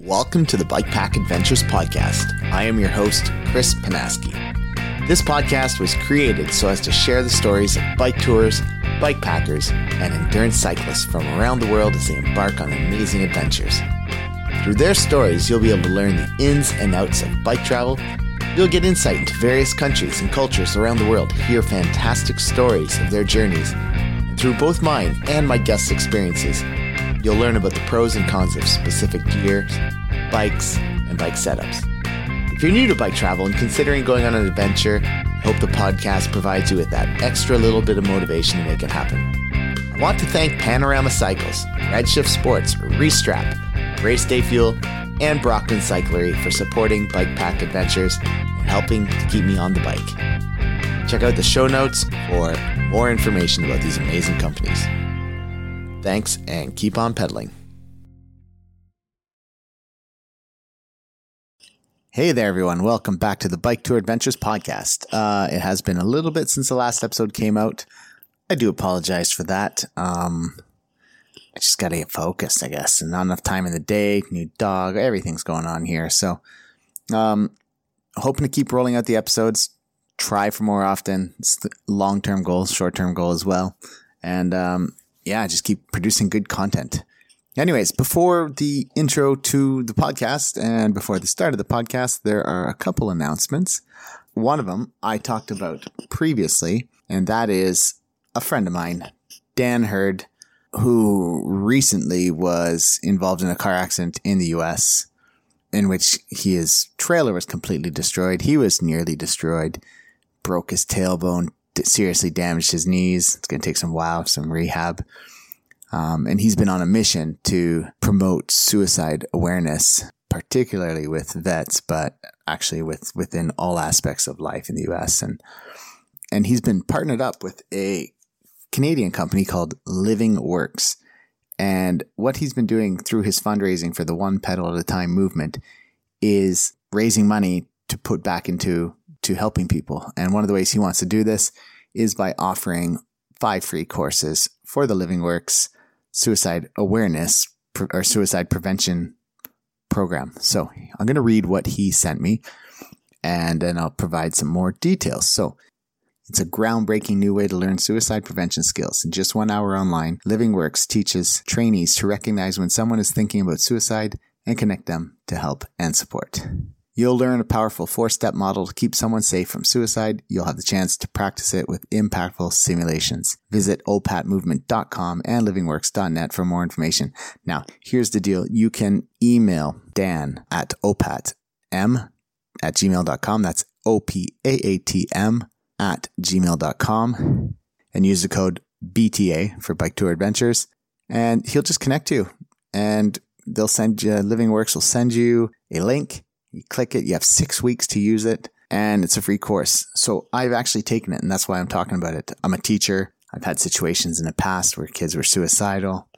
Welcome to the Bike Pack Adventures podcast. I am your host, Chris Panaski. This podcast was created so as to share the stories of bike tours, bike packers, and endurance cyclists from around the world as they embark on amazing adventures. Through their stories, you'll be able to learn the ins and outs of bike travel. You'll get insight into various countries and cultures around the world, hear fantastic stories of their journeys. And through both mine and my guests' experiences, you'll learn about the pros and cons of specific gear, bikes, and bike setups. If you're new to bike travel and considering going on an adventure, I hope the podcast provides you with that extra little bit of motivation to make it happen. I want to thank Panorama Cycles, Redshift Sports, Restrap, Race Day Fuel, and Brockton Cyclery for supporting Bike Pack Adventures and helping to keep me on the bike. Check out the show notes for more information about these amazing companies. Thanks, and keep on pedaling. Hey there, everyone. Welcome back to the Bike Tour Adventures podcast. It has been a little bit since the last episode came out. I do apologize for that. I just got to get focused, I guess, and not enough time in the day, new dog, everything's going on here. So hoping to keep rolling out the episodes, try for more often. It's the long-term goal, short-term goal as well. And yeah, just keep producing good content. Anyways, before the intro to the podcast and before the start of the podcast, there are a couple announcements. One of them I talked about previously, and that is a friend of mine, Dan Hurd, who recently was involved in a car accident in the U.S. in which his trailer was completely destroyed. He was nearly destroyed, broke his tailbone, seriously damaged his knees. It's going to take some while, some rehab. And he's been on a mission to promote suicide awareness, particularly with vets, but actually within all aspects of life in the U.S. And he's been partnered up with a Canadian company called Living Works. And what he's been doing through his fundraising for the One Pedal at a Time movement is raising money to put back into helping people. And one of the ways he wants to do this is by offering 5 free courses for the Living Works suicide awareness or suicide prevention program. So I'm going to read what he sent me, and then I'll provide some more details. So it's a groundbreaking new way to learn suicide prevention skills. In just 1 hour online, Living Works teaches trainees to recognize when someone is thinking about suicide and connect them to help and support. You'll learn a powerful 4-step model to keep someone safe from suicide. You'll have the chance to practice it with impactful simulations. Visit opatmovement.com and livingworks.net for more information. Now, here's the deal. You can email Dan at opatm@gmail.com. That's opatm@gmail.com. And use the code BTA for Bike Tour Adventures. And he'll just connect you. And they'll send you, Living Works will send you a link. You click it, you have 6 weeks to use it, and it's a free course. So I've actually taken it, and that's why I'm talking about it. I'm a teacher. I've had situations in the past where kids were suicidal,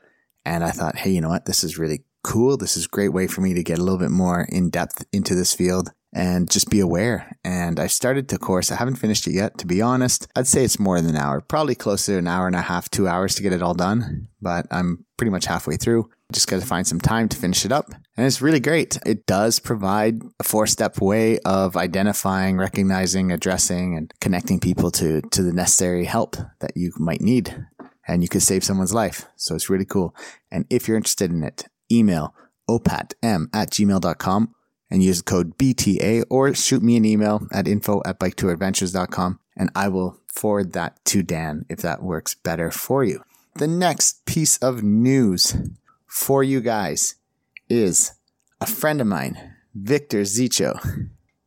and I thought, hey, you know what? This is really cool. This is a great way for me to get a little bit more in-depth into this field and just be aware. And I started the course. I haven't finished it yet, to be honest. I'd say it's more than an hour, probably closer to an hour and a half, 2 hours to get it all done, but I'm pretty much halfway through. Just got to find some time to finish it up. And it's really great. It does provide a 4-step way of identifying, recognizing, addressing, and connecting people to the necessary help that you might need. And you could save someone's life. So it's really cool. And if you're interested in it, email opatm@gmail.com and use the code BTA, or shoot me an email at info@biketouradventures.com, and I will forward that to Dan if that works better for you. The next piece of news for you guys is a friend of mine, Victor Zicho.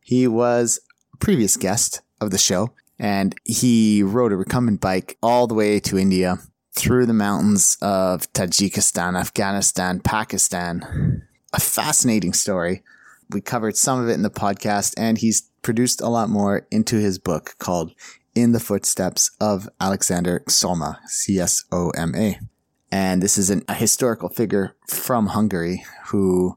He was a previous guest of the show, and he rode a recumbent bike all the way to India, through the mountains of Tajikistan, Afghanistan, Pakistan. A fascinating story. We covered some of it in the podcast, and he's produced a lot more into his book called In the Footsteps of Alexander Csoma, C-S-O-M-A. And this is a historical figure from Hungary who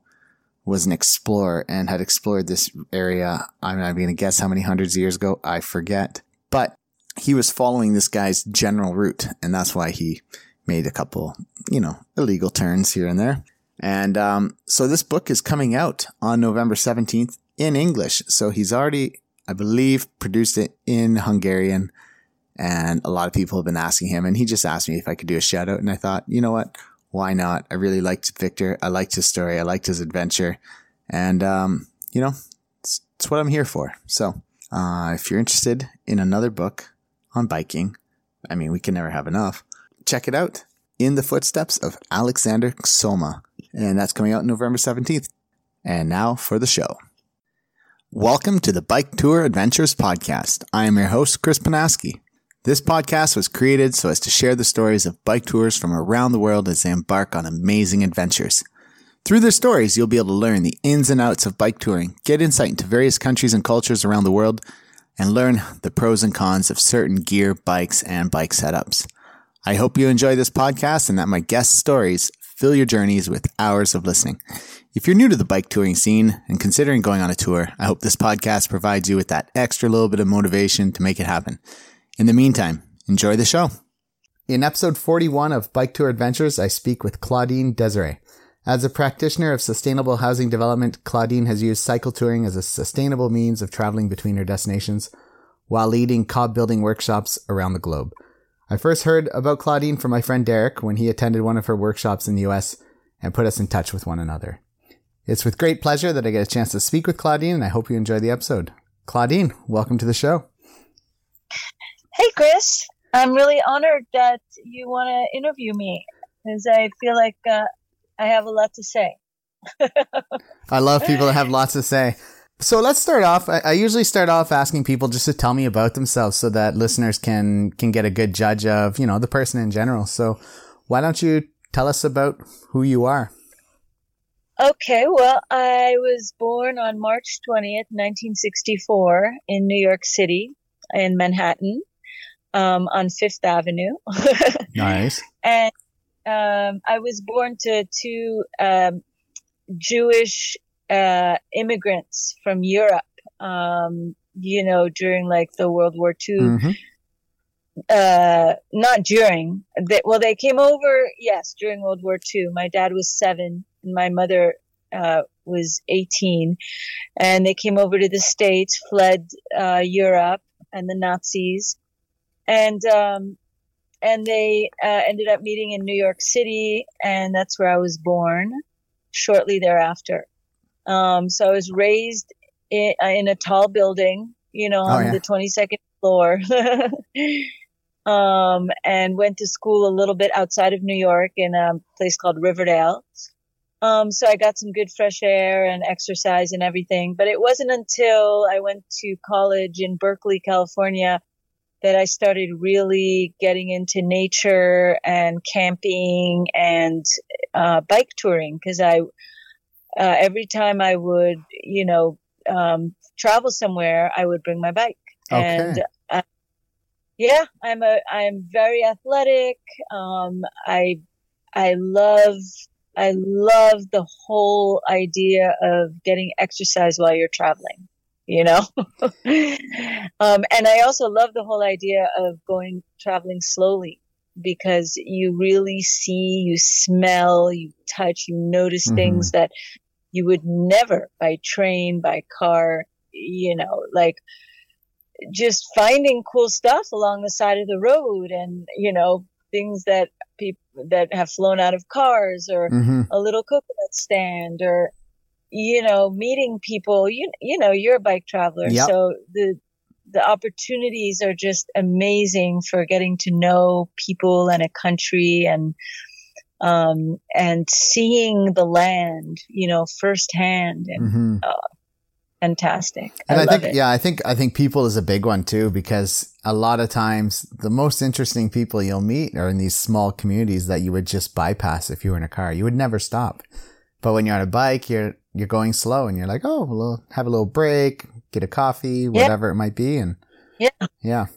was an explorer and had explored this area. I'm not going to guess how many hundreds of years ago. I forget. But he was following this guy's general route. And that's why he made a couple, illegal turns here and there. And so this book is coming out on November 17th in English. So he's already, I believe, produced it in Hungarian. And a lot of people have been asking him. And he just asked me if I could do a shout out. And I thought, you know what? Why not? I really liked Victor. I liked his story. I liked his adventure. And, you know, it's what I'm here for. So if you're interested in another book on biking, I mean, we can never have enough. Check it out. In the Footsteps of Alexander Csoma. And that's coming out November 17th. And now for the show. Welcome to the Bike Tour Adventures podcast. I am your host, Chris Panaski. This podcast was created so as to share the stories of bike tours from around the world as they embark on amazing adventures. Through their stories, you'll be able to learn the ins and outs of bike touring, get insight into various countries and cultures around the world, and learn the pros and cons of certain gear, bikes, and bike setups. I hope you enjoy this podcast and that my guest stories fill your journeys with hours of listening. If you're new to the bike touring scene and considering going on a tour, I hope this podcast provides you with that extra little bit of motivation to make it happen. In the meantime, enjoy the show. In episode 41 of Bike Tour Adventures, I speak with Claudine Desiree. As a practitioner of sustainable housing development, Claudine has used cycle touring as a sustainable means of traveling between her destinations while leading cob building workshops around the globe. I first heard about Claudine from my friend Derek when he attended one of her workshops in the US and put us in touch with one another. It's with great pleasure that I get a chance to speak with Claudine, and I hope you enjoy the episode. Claudine, welcome to the show. Hey, Chris. I'm really honored that you want to interview me because I feel like I have a lot to say. I love people that have lots to say. So let's start off. I usually start off asking people just to tell me about themselves so that listeners can get a good judge of, you know, the person in general. So why don't you tell us about who you are? Okay, well, I was born on March 20th, 1964 in New York City in Manhattan on Fifth Avenue. Nice. And I was born to two Jewish immigrants from Europe, you know, during like the World War II, mm-hmm. Not during that. Well, they came over. Yes. During World War II, my dad was 7 and my mother, was 18, and they came over to the States, fled, Europe and the Nazis. And they, ended up meeting in New York City, and that's where I was born shortly thereafter. So I was raised in a tall building, you know, on the 22nd floor, and went to school a little bit outside of New York in a place called Riverdale. So I got some good fresh air and exercise and everything, but it wasn't until I went to college in Berkeley, California, that I started really getting into nature and camping and, bike touring. Cause every time I would, you know, travel somewhere, I would bring my bike. Okay. And yeah, I'm very athletic. I love the whole idea of getting exercise while you're traveling, you know? And I also love the whole idea of traveling slowly, because you really see, you smell, you touch, you notice mm-hmm. things that you would never by train, by car, you know, like just finding cool stuff along the side of the road and, you know, things that people that have flown out of cars or mm-hmm. a little coconut stand or, you know, meeting people, you know, you're a bike traveler. Yep. So the opportunities are just amazing for getting to know people and a country and seeing the land, you know, firsthand and mm-hmm. Fantastic. And I think people is a big one too, because a lot of times the most interesting people you'll meet are in these small communities that you would just bypass if you were in a car. You would never stop. But when you're on a bike, you're going slow and you're like, oh, we'll have a little break, get a coffee, whatever it might be. And yeah.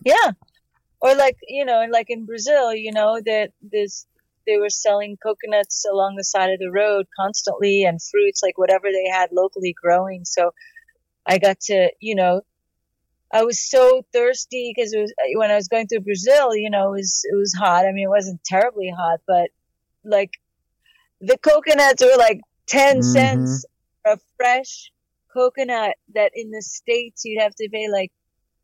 Or like, you know, like in Brazil, you know, they were selling coconuts along the side of the road constantly and fruits, like whatever they had locally growing. So I got to, you know, I was so thirsty because it was when I was going through Brazil, you know, it was hot. I mean, it wasn't terribly hot, but like the coconuts were like 10 cents for a fresh coconut, that in the States you'd have to pay like,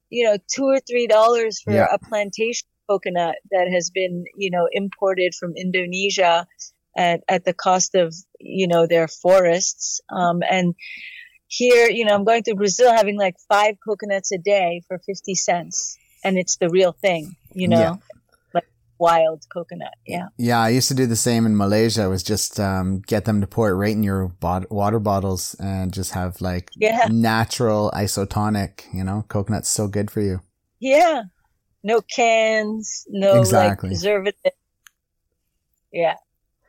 you know, $2 or $3 for a plantation coconut that has been, you know, imported from Indonesia at the cost of, you know, their forests. And here, you know, I'm going to Brazil having like 5 coconuts a day for 50 cents. And it's the real thing, you know, like wild coconut. Yeah. Yeah. I used to do the same in Malaysia. Was just get them to pour it right in your water bottles and just have like natural isotonic, you know, coconut's so good for you. Yeah. No cans, no like preservative. Yeah.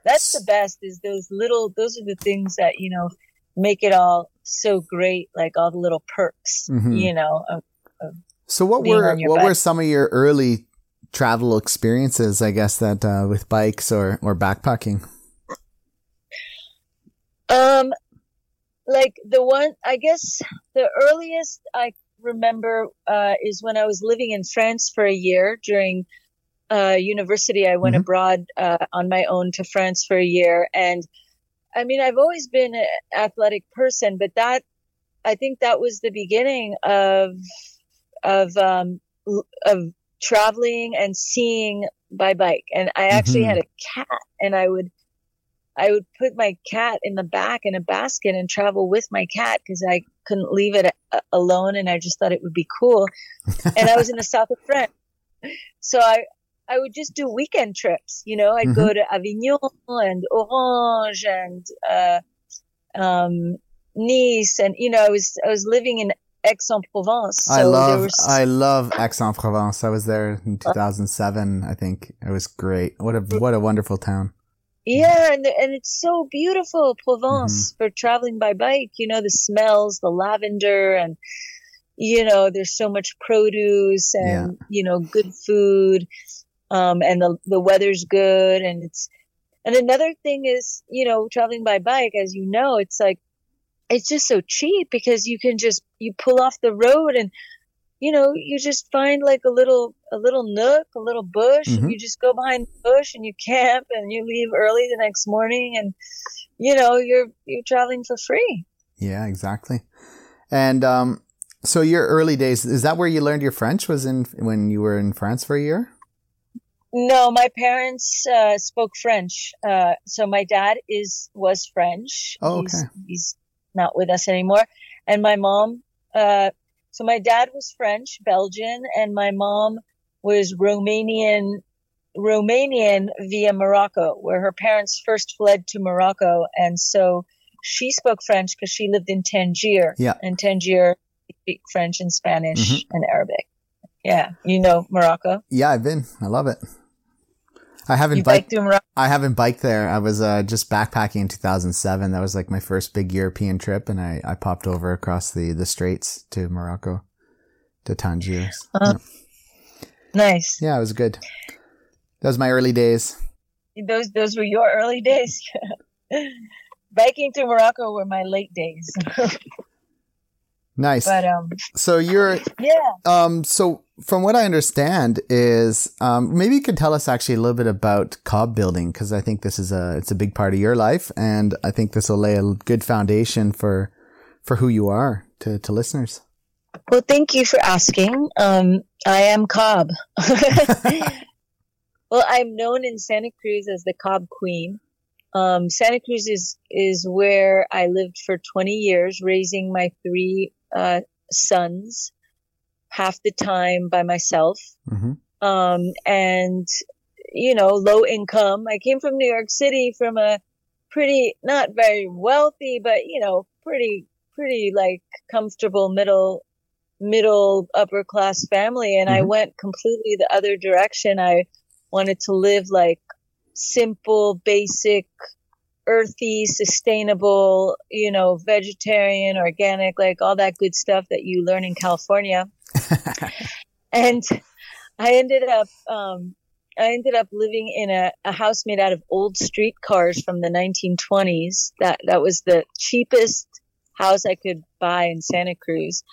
That's the best, is those little, those are the things that, you know, make it all so great. Like all the little perks, you know, of so what were some of your early travel experiences, I guess, that with bikes or backpacking? Like the one, I guess the earliest I remember is when I was living in France for a year during university. I went abroad on my own to France for a year. And I mean, I've always been an athletic person, but that, I think that was the beginning of traveling and seeing by bike. And I actually had a cat, and I would put my cat in the back in a basket and travel with my cat because I couldn't leave it alone, and I just thought it would be cool. And I was in the south of France, so I would just do weekend trips, you know. I'd go to Avignon and Orange and Nice, and you know, I was living in Aix-en-Provence. So I love Aix-en-Provence. I was there in 2007, I think. It was great. What a wonderful town. Yeah, and it's so beautiful, Provence, for traveling by bike. You know, the smells, the lavender, and you know, there's so much produce and you know, good food, and the weather's good, and it's. And another thing is, you know, traveling by bike, as you know, it's like. It's just so cheap because you can just, you pull off the road and, you know, you just find like a little nook, a little bush, and you just go behind the bush and you camp and you leave early the next morning, and, you know, you're traveling for free. Yeah, exactly. And, so your early days, is that where you learned your French, was in, when you were in France for a year? No, my parents spoke French. So my dad was French. Oh, okay. He's not with us anymore. And my mom, so my dad was French, Belgian, and my mom was Romanian via Morocco, where her parents first fled to Morocco. And so she spoke French because she lived in Tangier. Yeah. And Tangier speak French and Spanish and Arabic. Yeah. You know Morocco? Yeah, I've been. I love it. I haven't biked there. I was just backpacking in 2007. That was like my first big European trip, and I popped over across the straits to Morocco, to Tangier. Nice. Yeah, it was good. That was my early days. Those were your early days. Biking through Morocco were my late days. Nice. But so you're so from what I understand is maybe you could tell us actually a little bit about cob building, because I think this is it's a big part of your life, and I think this will lay a good foundation for who you are to listeners. Well, thank you for asking. I am cob. Well, I'm known in Santa Cruz as the cob queen. Santa Cruz is where I lived for 20 years, raising my 3 sons half the time by myself. And, you know, low income. I came from New York City, from a pretty, not very wealthy, but, you know, pretty like comfortable middle upper class family. And I went completely the other direction. I wanted to live like simple, basic, earthy, sustainable, you know, vegetarian, organic, like all that good stuff that you learn in California. And I ended up living in a house made out of old streetcars from the 1920s. That was the cheapest house I could buy in Santa Cruz,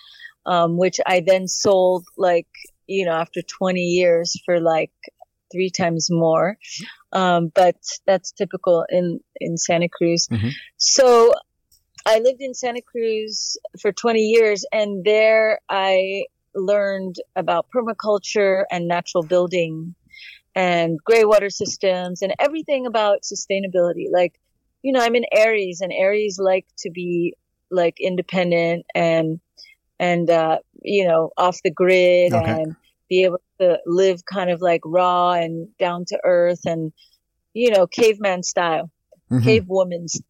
which I then sold, like, you know, after 20 years for like three times more. But that's typical in Santa Cruz. Mm-hmm. So I lived in Santa Cruz for 20 years, and there I learned about permaculture and natural building and gray water systems and everything about sustainability. Like, you know, I'm an Aries, and Aries like to be like independent and you know, off the grid, okay, and be able to live kind of like raw and down to earth and, you know, caveman style, mm-hmm, cavewoman's.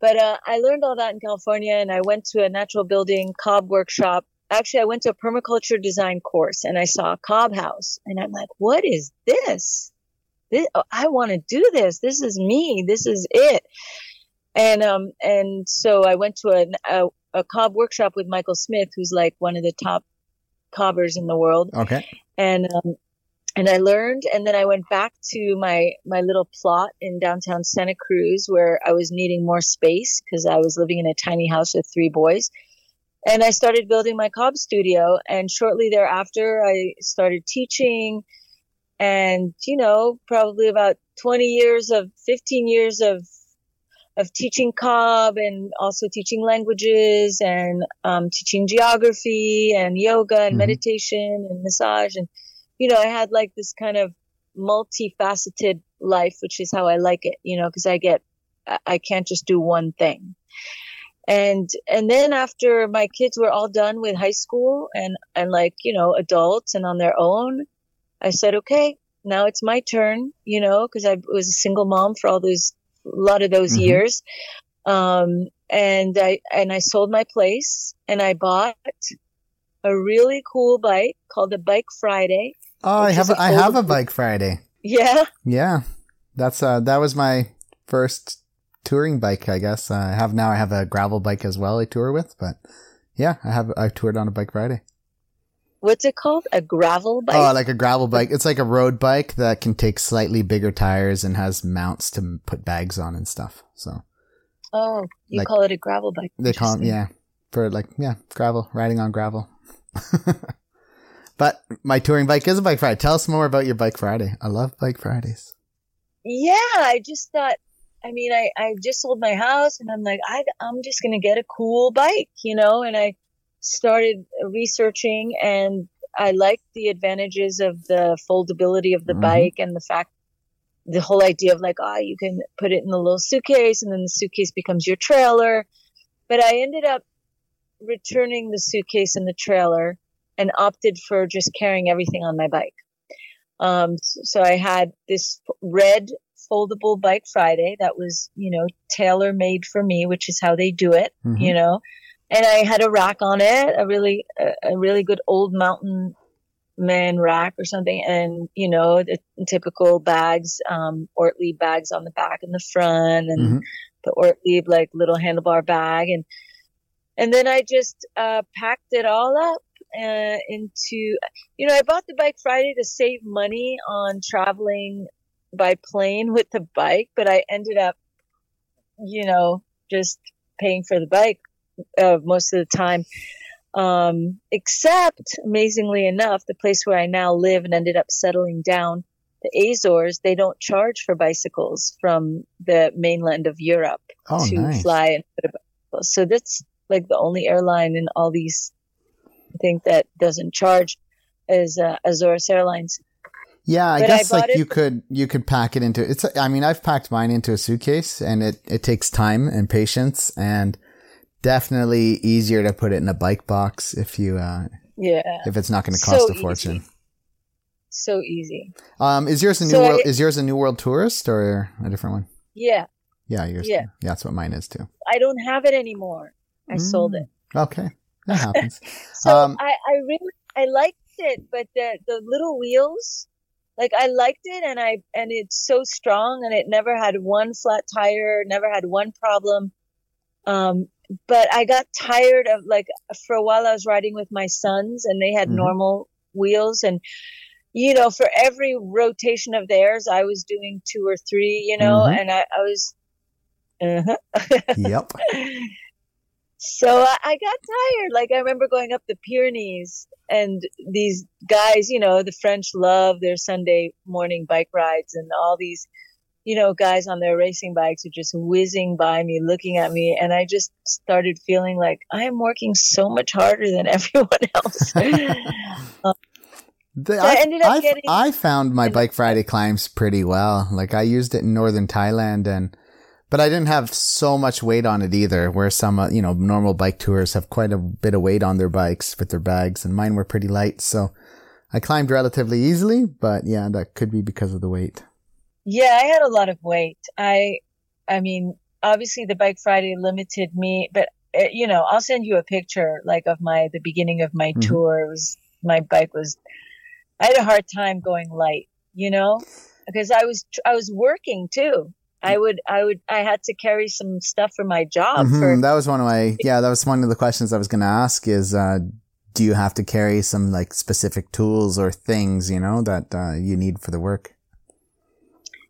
But I learned all that in California, and I went to a natural building cob workshop. Actually, I went to a permaculture design course, and I saw a cob house, and I'm like, what is this? I want to do this. This is me. This is it. And so I went to a cob workshop with Michael Smith, who's like one of the top cobbers in the world. Okay. And I learned, and then I went back to my little plot in downtown Santa Cruz, where I was needing more space because I was living in a tiny house with three boys. And I started building my cob studio, and shortly thereafter I started teaching. And, you know, probably about 15 years of teaching cob, and also teaching languages, and teaching geography and yoga and, mm-hmm, meditation and massage. And, you know, I had like this kind of multifaceted life, which is how I like it, you know, because I can't just do one thing. And then after my kids were all done with high school and like, you know, adults and on their own, I said, okay, now it's my turn, you know, because I was a single mom for a lot of those mm-hmm years. And I sold my place, and I bought a really cool bike called the Bike Friday. Oh, I have a Bike Friday. Yeah. Yeah. That's, that was my first touring bike, I guess. I have a gravel bike as well I tour with, but yeah, I toured on a Bike Friday. What's it called? A gravel bike? Oh, like a gravel bike. It's like a road bike that can take slightly bigger tires and has mounts to put bags on and stuff. So, oh, you like, call it a gravel bike? They call it, yeah, for like, yeah, gravel, riding on gravel. But my touring bike is a Bike Friday. Tell us more about your Bike Friday. I love Bike Fridays. Yeah, I just thought, I mean, I just sold my house, and I'm like, I'm just going to get a cool bike, you know, and I started researching, and I liked the advantages of the foldability of the, mm-hmm, bike, and the whole idea of like, you can put it in a little suitcase, and then the suitcase becomes your trailer. But I ended up returning the suitcase and the trailer, and opted for just carrying everything on my bike. So I had this red foldable Bike Friday that was, you know, tailor made for me, which is how they do it, mm-hmm, you know. And I had a rack on it, a really good old mountain man rack or something. And, you know, the typical bags, Ortlieb bags on the back and the front, and, mm-hmm, the Ortlieb like little handlebar bag. And then I just, packed it all up, into, you know, I bought the Bike Friday to save money on traveling by plane with the bike, but I ended up, you know, just paying for the bike most of the time, except amazingly enough, the place where I now live and ended up settling down, the Azores, they don't charge for bicycles from the mainland of Europe fly and put a bicycle. So that's like the only airline in all these, I think, that doesn't charge, is Azores Airlines. Yeah, I guess like you could pack it into, it's, I mean, I've packed mine into a suitcase, and it takes time and patience, and definitely easier to put it in a bike box if you if it's not going to cost a fortune. So easy. Is yours a New World Tourist or a different one? Yeah, yours. Yeah, that's what mine is too. I don't have it anymore. I sold it. Okay, that happens. So I really liked it, but the little wheels, like I liked it, and it's so strong, and it never had one flat tire, never had one problem. But I got tired of, like, for a while I was riding with my sons, and they had, mm-hmm, normal wheels, and, you know, for every rotation of theirs, I was doing two or three, you know, mm-hmm, and I was, uh-huh. Yep. So I got tired. Like, I remember going up the Pyrenees, and these guys, you know, the French love their Sunday morning bike rides, and all these, you know, guys on their racing bikes are just whizzing by me, looking at me. And I just started feeling like I am working so much harder than everyone else. I found my Bike Friday climbs pretty well. Like, I used it in northern Thailand, but I didn't have so much weight on it either, where some, you know, normal bike tours have quite a bit of weight on their bikes with their bags, and mine were pretty light. So I climbed relatively easily, but yeah, that could be because of the weight. Yeah, I had a lot of weight. I mean, obviously the Bike Friday limited me, but you know, I'll send you a picture like of the beginning of my tour. It was, my bike was, I had a hard time going light, you know, because I was working too. I had to carry some stuff for my job. Mm-hmm. That was one of the questions I was going to ask is, do you have to carry some like specific tools or things, you know, that you need for the work?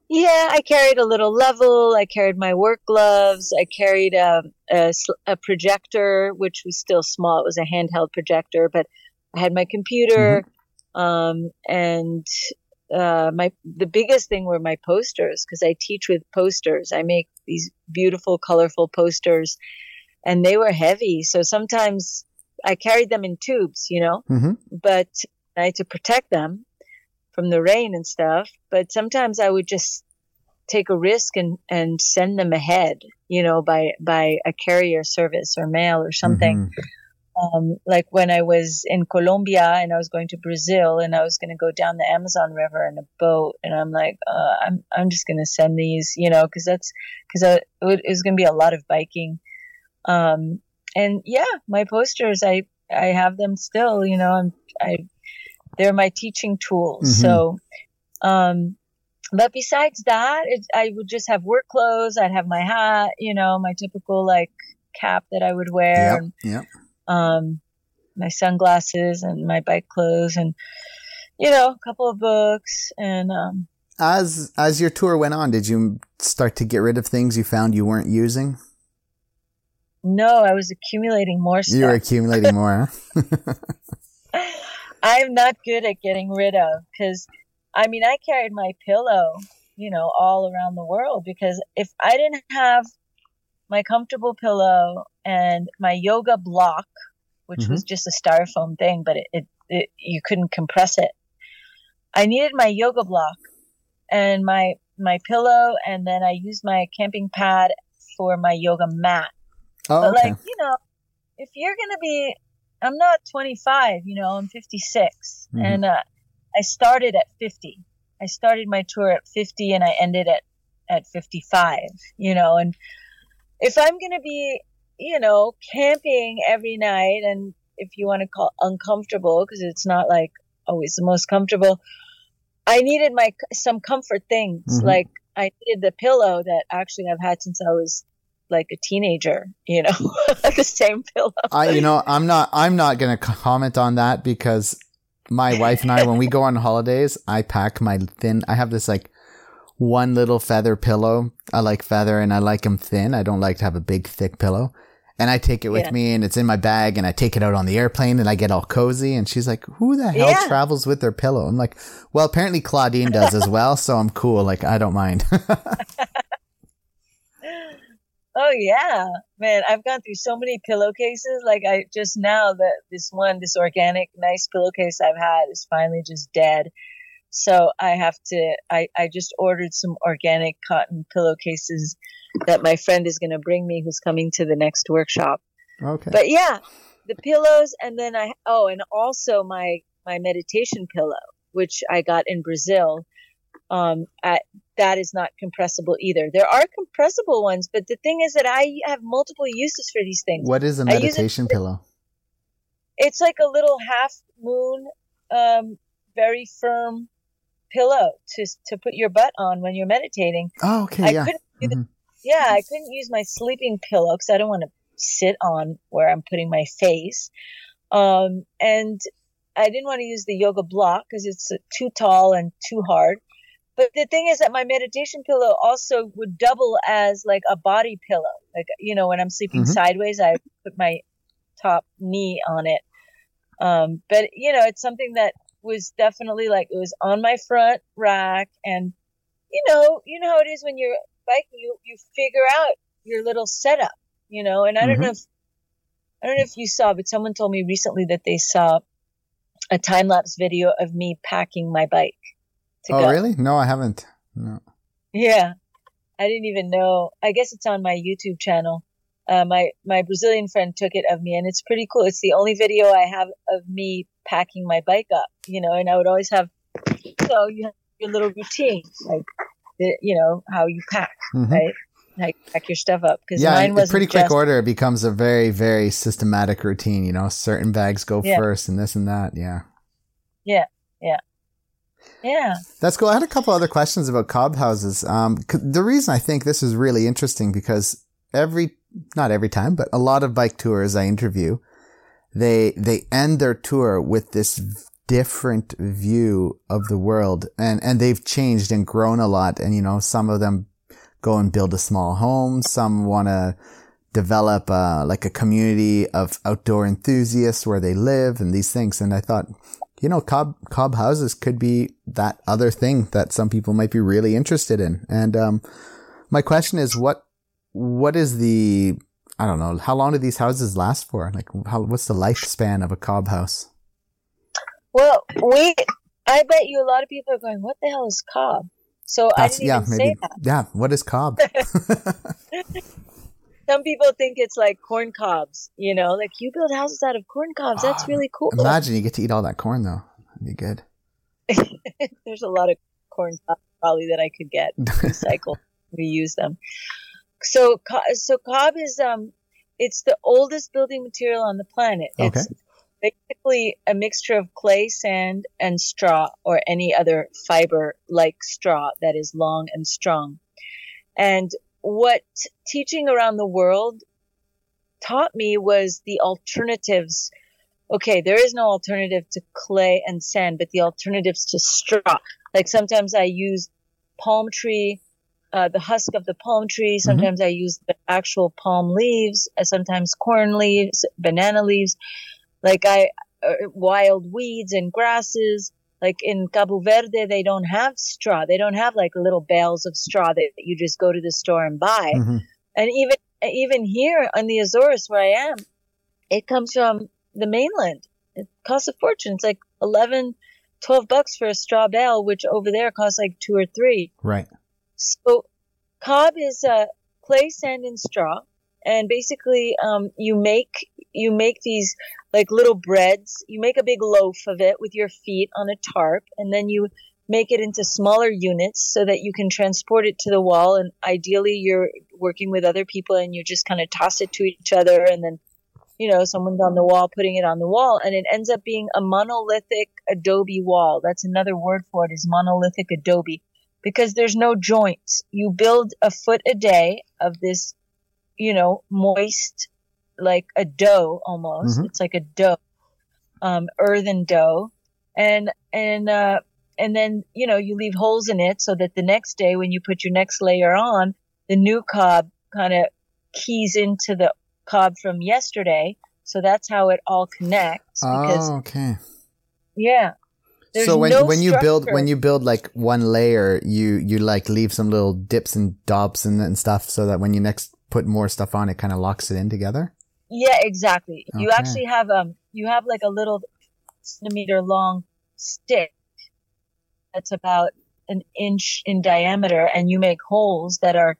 Yeah, I carried a little level. I carried my work gloves. I carried a projector, which was still small. It was a handheld projector, but I had my computer, the biggest thing were my posters, because I teach with posters. I make these beautiful, colorful posters, and they were heavy. So sometimes I carried them in tubes, you know, but I had to protect them from the rain and stuff. But sometimes I would just take a risk and send them ahead, you know, by a carrier service or mail or something. Mm-hmm. Like when I was in Colombia and I was going to Brazil and I was going to go down the Amazon River in a boat, and I'm like, I'm just going to send these, you know, it was going to be a lot of biking. And yeah, my posters, I have them still, you know, they're my teaching tools. Mm-hmm. So, but besides that, I would just have work clothes. I'd have my hat, you know, my typical like cap that I would wear. Yeah. My sunglasses and my bike clothes, and you know, a couple of books. And as your tour went on, did you start to get rid of things you found you weren't using? No, I was accumulating more stuff. You were accumulating more. Huh? I'm not good at getting rid of, because I mean, I carried my pillow, you know, all around the world, because if I didn't have my comfortable pillow and my yoga block, which was just a styrofoam thing, but it you couldn't compress it. I needed my yoga block and my pillow, and then I used my camping pad for my yoga mat. Oh, but okay. Like, you know, if you're going to be, I'm not 25, you know, I'm 56. Mm-hmm. And I started at 50. I started my tour at 50 and I ended at 55, you know, and if I'm going to be, you know, camping every night, and if you want to call uncomfortable, because it's not like always the most comfortable, I needed some comfort things. Mm-hmm. Like I needed the pillow that actually I've had since I was like a teenager, you know, the same pillow. I'm not going to comment on that, because my wife and I, when we go on holidays, I pack I have this like one little feather pillow. I like feather and I like them thin. I don't like to have a big, thick pillow. And I take it with me, and it's in my bag, and I take it out on the airplane, and I get all cozy. And she's like, who the hell travels with their pillow? I'm like, well, apparently Claudine does as well. So I'm cool. Like, I don't mind. Oh yeah, man. I've gone through so many pillowcases. Like I just now that this organic, nice pillowcase I've had is finally just dead. So I just ordered some organic cotton pillowcases that my friend is going to bring me, who's coming to the next workshop. Okay. But yeah, the pillows. And then and also my meditation pillow, which I got in Brazil. That is not compressible either. There are compressible ones, but the thing is that I have multiple uses for these things. What is a meditation pillow? It's like a little half moon, very firm pillow to put your butt on when you're meditating. Oh, okay. I couldn't use my sleeping pillow because I don't want to sit on where I'm putting my face. And I didn't want to use the yoga block because it's too tall and too hard. But the thing is that my meditation pillow also would double as like a body pillow. Like, you know, when I'm sleeping sideways, I put my top knee on it. But you know, it's something that was definitely like, it was on my front rack, and you know how it is when you're biking, you figure out your little setup, you know, and I don't know if you saw, but someone told me recently that they saw a time lapse video of me packing my bike to go. Oh, really? No, I haven't. No. Yeah. I didn't even know. I guess it's on my YouTube channel. My Brazilian friend took it of me, and it's pretty cool. It's the only video I have of me packing my bike up, you know, and I would always have, so you have your little routine, like, you know, how you pack, right? Like, pack your stuff up. Because mine was pretty quick order. It becomes a very, very systematic routine, you know, certain bags go first and this and that. Yeah. Yeah. Yeah. Yeah. That's cool. I had a couple other questions about cob houses. The reason I think this is really interesting, because not every time, but a lot of bike tours I interview, they end their tour with this different view of the world, and they've changed and grown a lot. And, you know, some of them go and build a small home. Some want to develop like a community of outdoor enthusiasts where they live and these things. And I thought, you know, cob houses could be that other thing that some people might be really interested in. And my question is, what is the, I don't know, how long do these houses last for? Like, what's the lifespan of a cob house? Well, I bet you a lot of people are going, what the hell is cob? So I didn't even say that. Yeah, what is cob? Some people think it's like corn cobs, you know, like you build houses out of corn cobs. That's really cool. Imagine you get to eat all that corn, though. That'd be good. There's a lot of corn cobs probably that I could get, recycle, reuse them. So cob is, it's the oldest building material on the planet. Okay. It's basically a mixture of clay, sand, and straw, or any other fiber like straw that is long and strong. And what teaching around the world taught me was the alternatives. Okay, there is no alternative to clay and sand, but the alternatives to straw. Like sometimes I use palm tree, the husk of the palm tree. Sometimes I use the actual palm leaves, sometimes corn leaves, banana leaves, like wild weeds and grasses. Like in Cabo Verde, they don't have straw. They don't have like little bales of straw that you just go to the store and buy. And even here on the Azores where I am, it comes from the mainland. It costs a fortune. It's like $11-12 for a straw bale, which over there costs like $2 or $3. Right. So cob is clay, sand, and straw. And basically, you make these like little breads. You make a big loaf of it with your feet on a tarp, and then you make it into smaller units so that you can transport it to the wall. And ideally, you're working with other people, and you just kind of toss it to each other. And then, you know, someone's on the wall putting it on the wall, and it ends up being a monolithic adobe wall. That's another word for it, is monolithic adobe, because there's no joints. You build a foot a day of this, you know, moist, like a dough almost. It's like a dough, earthen dough. And then, you know, you leave holes in it so that the next day when you put your next layer on, the new cob kind of keys into the cob from yesterday. So that's how it all connects. Because, okay. Yeah. So when you build like one layer, you like leave some little dips and dobs and stuff so that when you next put more stuff on, it kind of locks it in together. Yeah, exactly. Okay. You actually have you have like a little centimeter long stick that's about an inch in diameter, and you make holes that are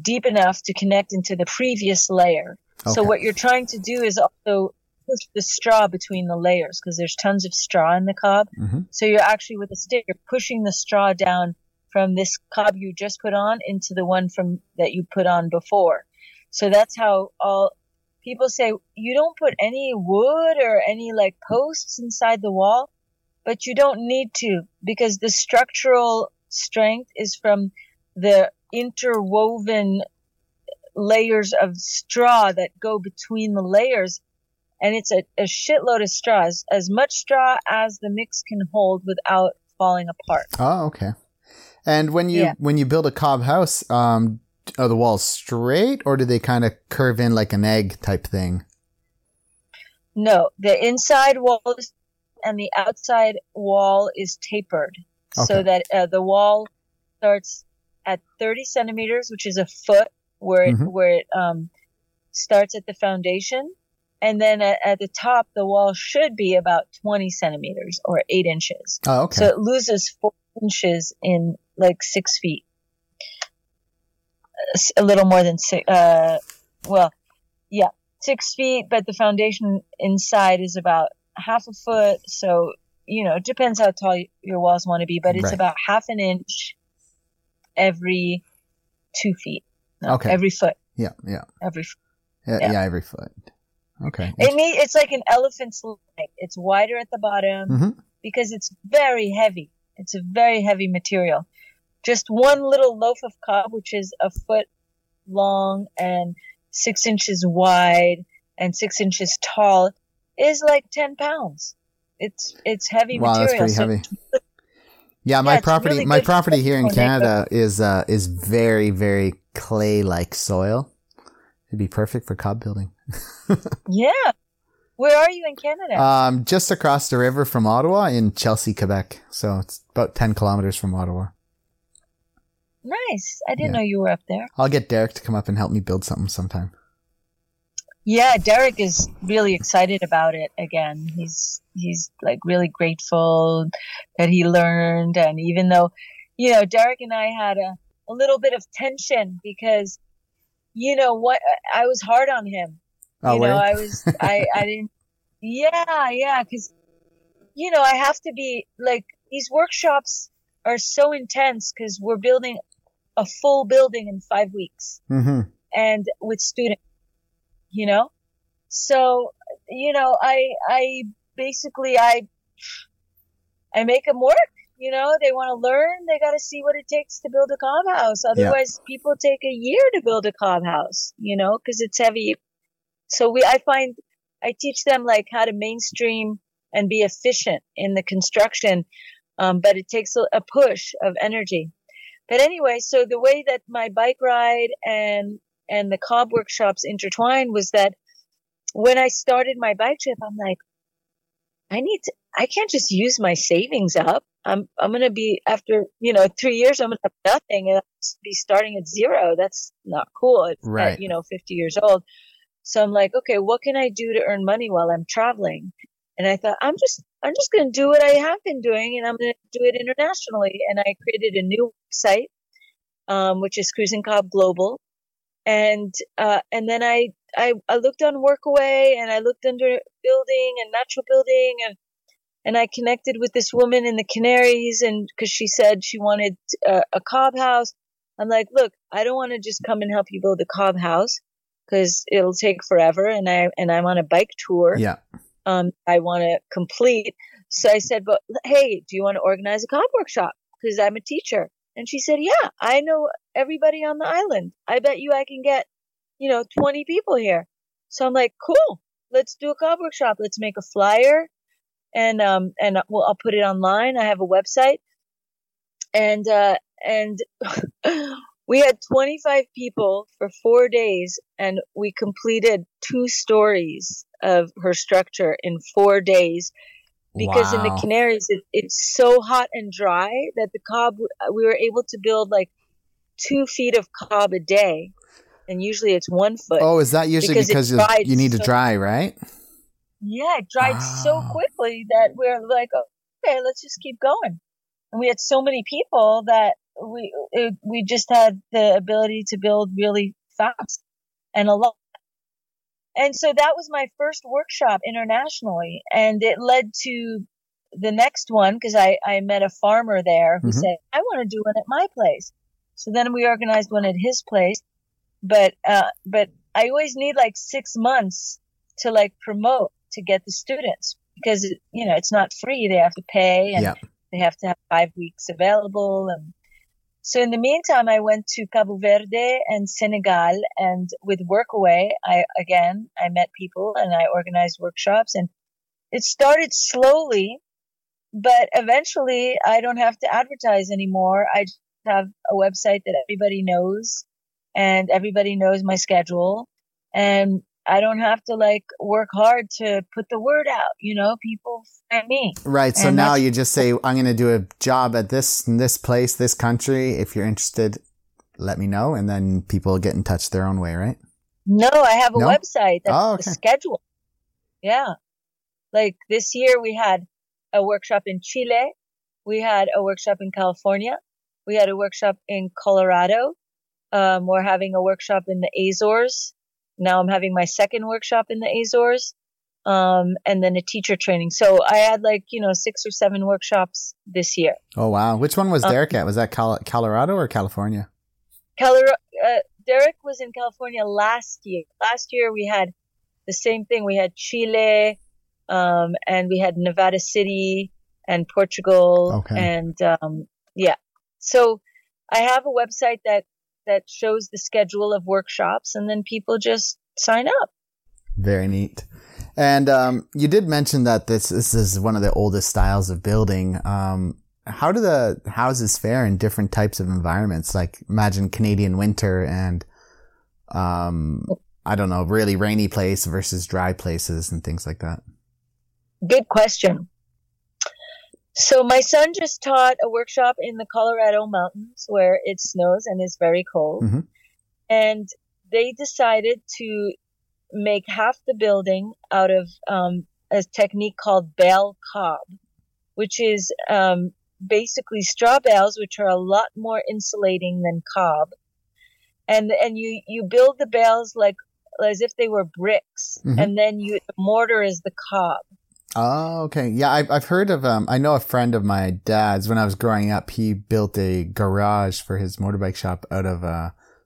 deep enough to connect into the previous layer. Okay. So what you're trying to do is also push the straw between the layers, because there's tons of straw in the cob. So you're actually, with a stick, you're pushing the straw down from this cob you just put on into the one from that you put on before. So that's how all people say, you don't put any wood or any like posts inside the wall, but you don't need to, because the structural strength is from the interwoven layers of straw that go between the layers. And it's a shitload of straws, as much straw as the mix can hold without falling apart. Oh, okay. And when you build a cob house, are the walls straight, or do they kind of curve in like an egg type thing? No, the inside wall is, and the outside wall is tapered, okay, so that the wall starts at 30 centimeters, which is a foot, where mm-hmm. it starts at the foundation. And then at the top, the wall should be about 20 centimeters or 8 inches. Oh, okay. So it loses 4 inches in like 6 feet. A little more than 6 feet, but the foundation inside is about half a foot. So, you know, it depends how tall your walls want to be, but it's right. about half an inch every 2 feet. No, okay. Every foot. Yeah. Yeah. Every foot. Yeah. Yeah, every foot. Okay. It's like an elephant's leg. It's wider at the bottom mm-hmm. because it's very heavy. It's a very heavy material. Just one little loaf of cob, which is a foot long and 6 inches wide and 6 inches tall, is like 10 pounds. It's heavy material. That's pretty heavy. Yeah, my property here in Canada is very, very clay-like soil. It'd be perfect for cob building. Yeah. Where are you in Canada? Just across the river from Ottawa in Chelsea, Quebec. So it's about 10 kilometers from Ottawa. Nice. I didn't know you were up there. I'll get Derek to come up and help me build something sometime. Yeah, Derek is really excited about it again. He's like really grateful that he learned. And even though, you know, Derek and I had a little bit of tension because, you know what, I was hard on him. Oh, you know, really? Because, you know, I have to be like, these workshops are so intense because we're building a full building in 5 weeks mm-hmm. and with students, you know? So, you know, I basically make them work, you know, they want to learn. They got to see what it takes to build a cob house. Otherwise people take a year to build a cob house, you know, cause it's heavy. So I teach them like how to mainstream and be efficient in the construction. But it takes a push of energy. But anyway, so the way that my bike ride and the cob workshops intertwined was that when I started my bike trip, I'm like, I can't just use my savings up. I'm going to be, after, you know, 3 years, I'm going to have nothing and I'll be starting at zero. That's not cool. Right. At, you know, 50 years old. So I'm like, okay, what can I do to earn money while I'm traveling? And I thought, I'm just going to do what I have been doing, and I'm going to do it internationally. And I created a new website, which is Cruzin Cob Global, and then I looked on Workaway, and I looked under building and natural building, and I connected with this woman in the Canaries, and because she said she wanted a cob house, I'm like, look, I don't want to just come and help you build a cob house because it'll take forever, and I'm on a bike tour. Yeah. I want to complete. So I said, but hey, do you want to organize a cob workshop? Because I'm a teacher. And she said, yeah, I know everybody on the island. I bet you I can get, you know, 20 people here. So I'm like, cool, let's do a cob workshop. Let's make a flyer and I'll put it online. I have a website and we had 25 people for 4 days and we completed 2 stories of her structure in 4 days because in the Canaries it's so hot and dry that the cob, we were able to build like 2 feet of cob a day and usually it's 1 foot. Oh, is that usually because you need to dry, right? Yeah, it dried so quickly that we're like, okay, let's just keep going. And we had so many people that we just had the ability to build really fast and a lot. And so that was my first workshop internationally. And it led to the next one because I met a farmer there who mm-hmm. said, I want to do one at my place. So then we organized one at his place. But I always need like 6 months to like promote to get the students because, you know, it's not free. They have to pay and they have to have 5 weeks available. And so in the meantime, I went to Cabo Verde and Senegal, and with Workaway, I met people and I organized workshops, and it started slowly, but eventually I don't have to advertise anymore. I just have a website that everybody knows and everybody knows my schedule. And I don't have to like work hard to put the word out, you know, people find me. Right. So now you just say, I'm going to do a job at this place, this country. If you're interested, let me know. And then people get in touch their own way, right? No, I have a website. That's the schedule. Yeah. Like this year we had a workshop in Chile. We had a workshop in California. We had a workshop in Colorado. We're having a workshop in the Azores. Now I'm having my second workshop in the Azores, and then a teacher training. So I had 6 or 7 workshops this year. Oh, wow. Which one was Derek at? Was that Colorado or California? Derek was in California last year. Last year we had the same thing. We had Chile, and we had Nevada City and Portugal. Okay. And so I have a website that shows the schedule of workshops, and then people just sign up. Very neat. And you did mention that this is one of the oldest styles of building. How do the houses fare in different types of environments? Like imagine Canadian winter and, really rainy place versus dry places and things like that. Good question. So my son just taught a workshop in the Colorado mountains where it snows and is very cold. Mm-hmm. And they decided to make half the building out of a technique called bale cob, which is basically straw bales, which are a lot more insulating than cob. And you build the bales like as if they were bricks. Mm-hmm. And then the mortar is the cob. Oh, okay. Yeah, I've heard of, I know a friend of my dad's when I was growing up, he built a garage for his motorbike shop out of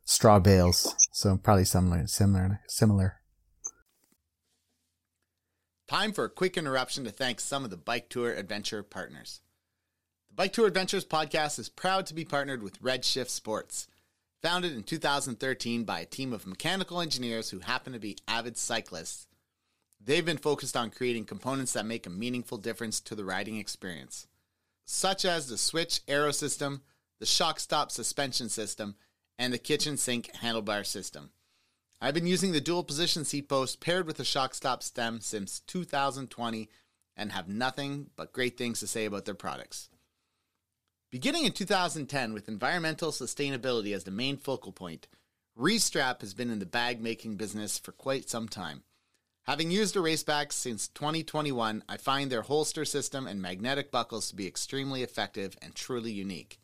straw bales. So probably similar. Time for a quick interruption to thank some of the Bike Tour Adventure partners. The Bike Tour Adventures podcast is proud to be partnered with Redshift Sports. Founded in 2013 by a team of mechanical engineers who happen to be avid cyclists, they've been focused on creating components that make a meaningful difference to the riding experience, such as the switch aero system, the shock stop suspension system, and the kitchen sink handlebar system. I've been using the dual position seat post paired with the shock stop stem since 2020 and have nothing but great things to say about their products. Beginning in 2010 with environmental sustainability as the main focal point, Restrap has been in the bag making business for quite some time. Having used a raceback since 2021, I find their holster system and magnetic buckles to be extremely effective and truly unique.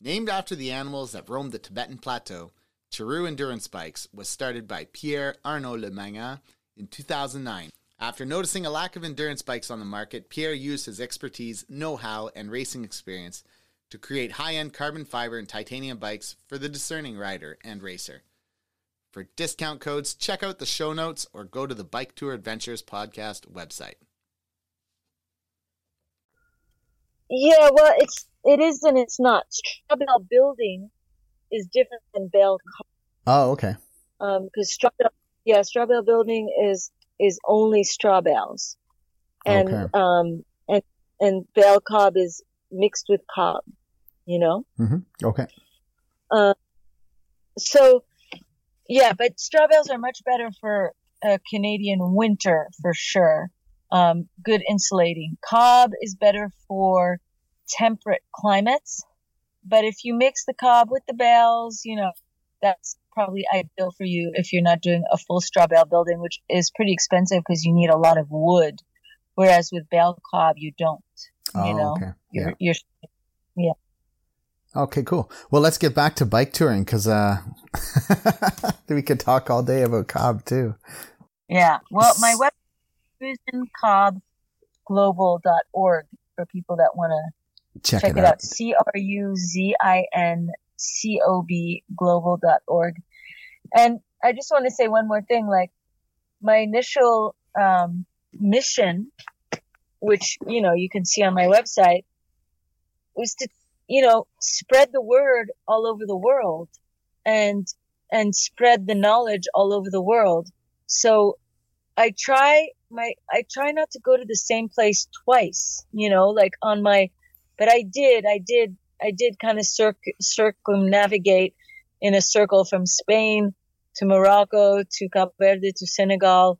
Named after the animals that roam the Tibetan plateau, Chiru Endurance Bikes was started by Pierre-Arnaud Lemanga in 2009. After noticing a lack of endurance bikes on the market, Pierre used his expertise, know-how, and racing experience to create high-end carbon fiber and titanium bikes for the discerning rider and racer. For discount codes, check out the show notes or go to the Bike Tour Adventures podcast website. Yeah, well, it is and it's not. Straw bale building is different than bale cob. Oh, okay. Because straw bale building is only straw bales, and okay. and bale cob is mixed with cob, you know. Mm-hmm. Okay. Yeah, but straw bales are much better for a Canadian winter for sure. Good insulating. Cob is better for temperate climates, but if you mix the cob with the bales, you know, that's probably ideal for you if you're not doing a full straw bale building, which is pretty expensive because you need a lot of wood, whereas with bale cob you don't. Okay. Yeah. Okay, cool. Well, let's get back to bike touring because we could talk all day about cob too. Yeah. Well, my website is cruzincob.org for people that want to check it out. cruzincob.org. And I just want to say one more thing. Like my initial mission, which, you know, you can see on my website, was to spread the word all over the world and spread the knowledge all over the world. So I try not to go to the same place twice, but I did kind of circumnavigate in a circle from Spain to Morocco, to Cape Verde, to Senegal,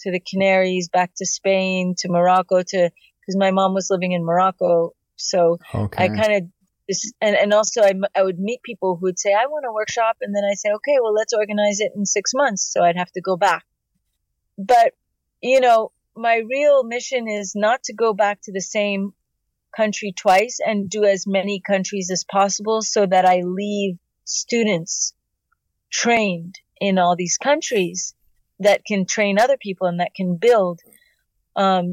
to the Canaries, back to Spain, to Morocco, because my mom was living in Morocco. So I kind of, and also I would meet people who would say, I want a workshop. And then I say, okay, well, let's organize it in 6 months. So I'd have to go back. But, you know, my real mission is not to go back to the same country twice and do as many countries as possible so that I leave students trained in all these countries that can train other people and that can build. And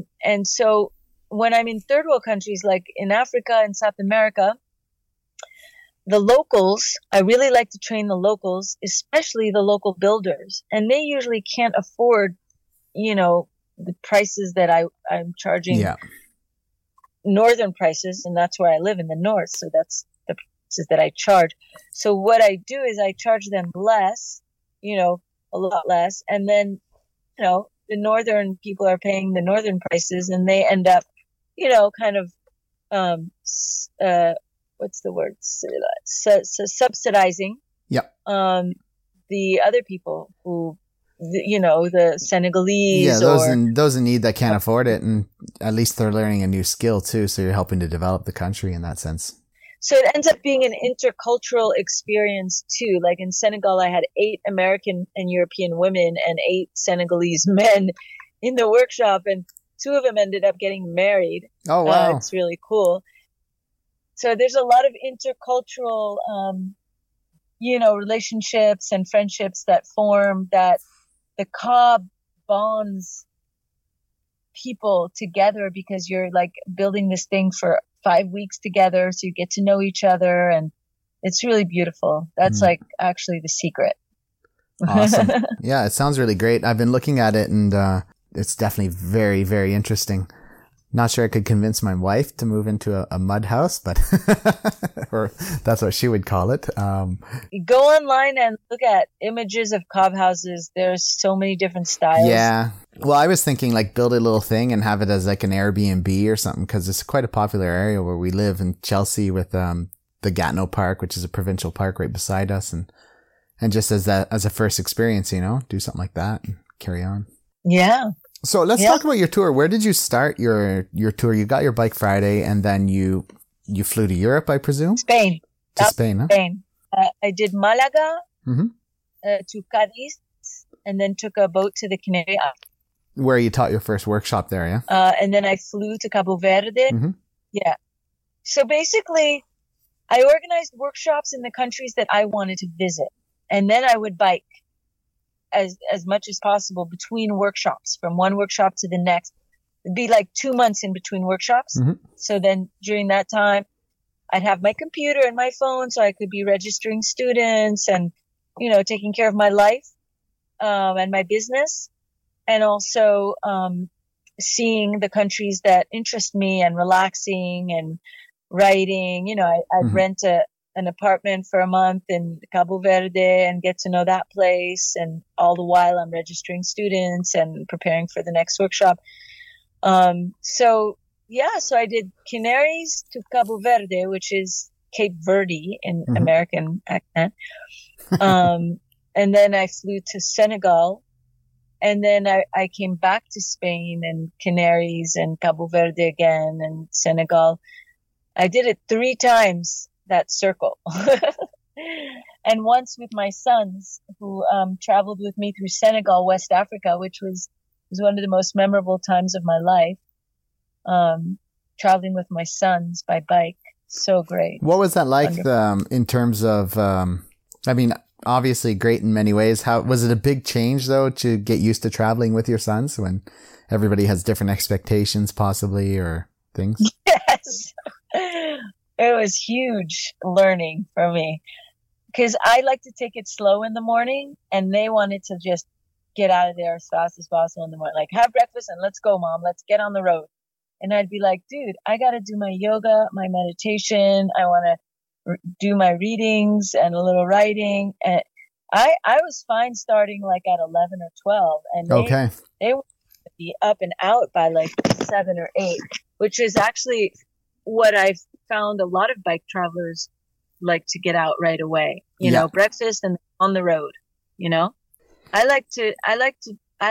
so when I'm in third world countries, like in Africa and South America, the locals, I really like to train the locals, especially the local builders. And they usually can't afford, you know, the prices that I'm charging, northern prices. And that's where I live, in the north. So that's the prices that I charge. So what I do is I charge them less, you know, a lot less. And then, you know, the northern people are paying the northern prices, and they end up, you know, kind of, what's the word? So subsidizing the other people who, you know, the Senegalese. Yeah, those in need that can't afford it. And at least they're learning a new skill too. So you're helping to develop the country in that sense. So it ends up being an intercultural experience too. Like in Senegal, I had 8 American and European women and 8 Senegalese men in the workshop, and 2 of them ended up getting married. Oh, wow. It's really cool. So there's a lot of intercultural, you know, relationships and friendships that form, that the Cob bonds people together, because you're like building this thing for 5 weeks together, so you get to know each other, and it's really beautiful. That's like actually the secret. Awesome. Yeah, it sounds really great. I've been looking at it, and it's definitely very, very interesting. Not sure I could convince my wife to move into a mud house, but or that's what she would call it. Go online and look at images of cob houses. There's so many different styles. Yeah. Well, I was thinking like build a little thing and have it as like an Airbnb or something, because it's quite a popular area where we live in Chelsea, with the Gatineau Park, which is a provincial park right beside us. And just as a first experience, you know, do something like that and carry on. Yeah. So let's talk about your tour. Where did you start your tour? You got your Bike Friday, and then you flew to Europe, I presume? Spain. To Spain, huh? Spain. I did Malaga to Cadiz, and then took a boat to the Canary Islands. Where you taught your first workshop there, yeah? And then I flew to Cabo Verde. Mm-hmm. Yeah. So basically, I organized workshops in the countries that I wanted to visit, and then I would bike as much as possible between workshops, from one workshop to the next. It'd be like 2 months in between workshops. Mm-hmm. So then during that time, I'd have my computer and my phone, so I could be registering students and, you know, taking care of my life, and my business, and also, seeing the countries that interest me, and relaxing and writing. You know, I'd rent an apartment for a month in Cabo Verde and get to know that place. And all the while I'm registering students and preparing for the next workshop. So I did Canaries to Cabo Verde, which is Cape Verde in American accent. And then I flew to Senegal, and then I came back to Spain and Canaries and Cabo Verde again and Senegal. I did it 3 times, that circle. And once with my sons, who traveled with me through Senegal, West Africa, which was one of the most memorable times of my life. Traveling with my sons by bike. So great. What was that like in terms of, I mean, obviously great in many ways. How was it a big change though, to get used to traveling with your sons when everybody has different expectations possibly, or things? Yes. It was huge learning for me, because I like to take it slow in the morning, and they wanted to just get out of there as fast as possible in the morning. Like, have breakfast and let's go, Mom. Let's get on the road. And I'd be like, dude, I got to do my yoga, my meditation. I want to do my readings and a little writing. And I was fine starting like at 11 or 12. And they would be up and out by like 7 or 8, which is actually what I've found a lot of bike travelers like to get out right away, you know, breakfast and on the road, you know? I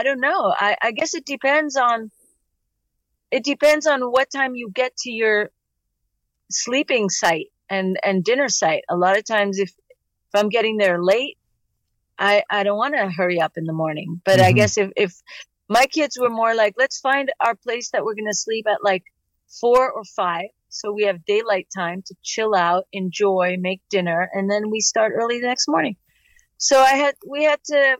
don't know. I guess it depends on what time you get to your sleeping site and dinner site. A lot of times if I'm getting there late, I don't want to hurry up in the morning. But I guess if my kids were more like, let's find our place that we're going to sleep at like 4 or 5. So we have daylight time to chill out, enjoy, make dinner, and then we start early the next morning. So we had to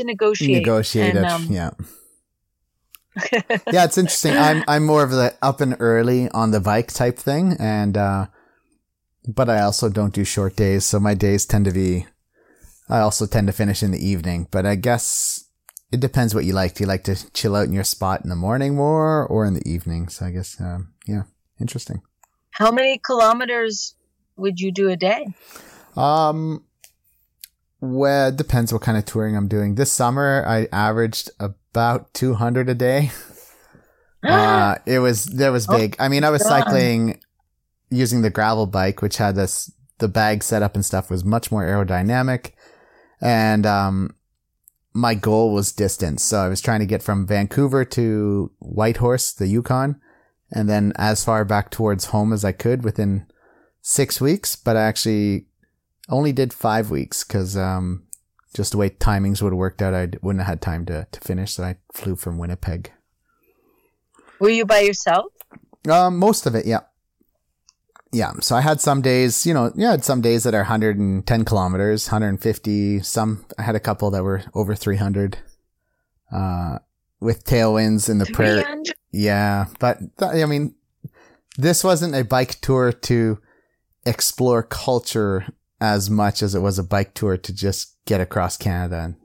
negotiate. Negotiate it, yeah. Yeah, it's interesting. I'm more of the up and early on the bike type thing, and but I also don't do short days, so my days tend to be. I also tend to finish in the evening, but I guess it depends what you like. Do you like to chill out in your spot in the morning more or in the evening? So I guess, yeah, interesting. How many kilometers would you do a day? Well, it depends what kind of touring I'm doing. This summer, I averaged about 200 a day. That was big. I mean, I was cycling using the gravel bike, which had the bag setup and stuff was much more aerodynamic. And my goal was distance. So I was trying to get from Vancouver to Whitehorse, the Yukon, and then as far back towards home as I could within 6 weeks. But I actually only did 5 weeks because just the way timings would have worked out, I wouldn't have had time to finish. So I flew from Winnipeg. Were you by yourself? Most of it, yeah. Yeah, so I had some days, I had some days that are 110 kilometers, 150. I had a couple that were over 300 with tailwinds in the prairie. Yeah, but I mean, this wasn't a bike tour to explore culture as much as it was a bike tour to just get across Canada and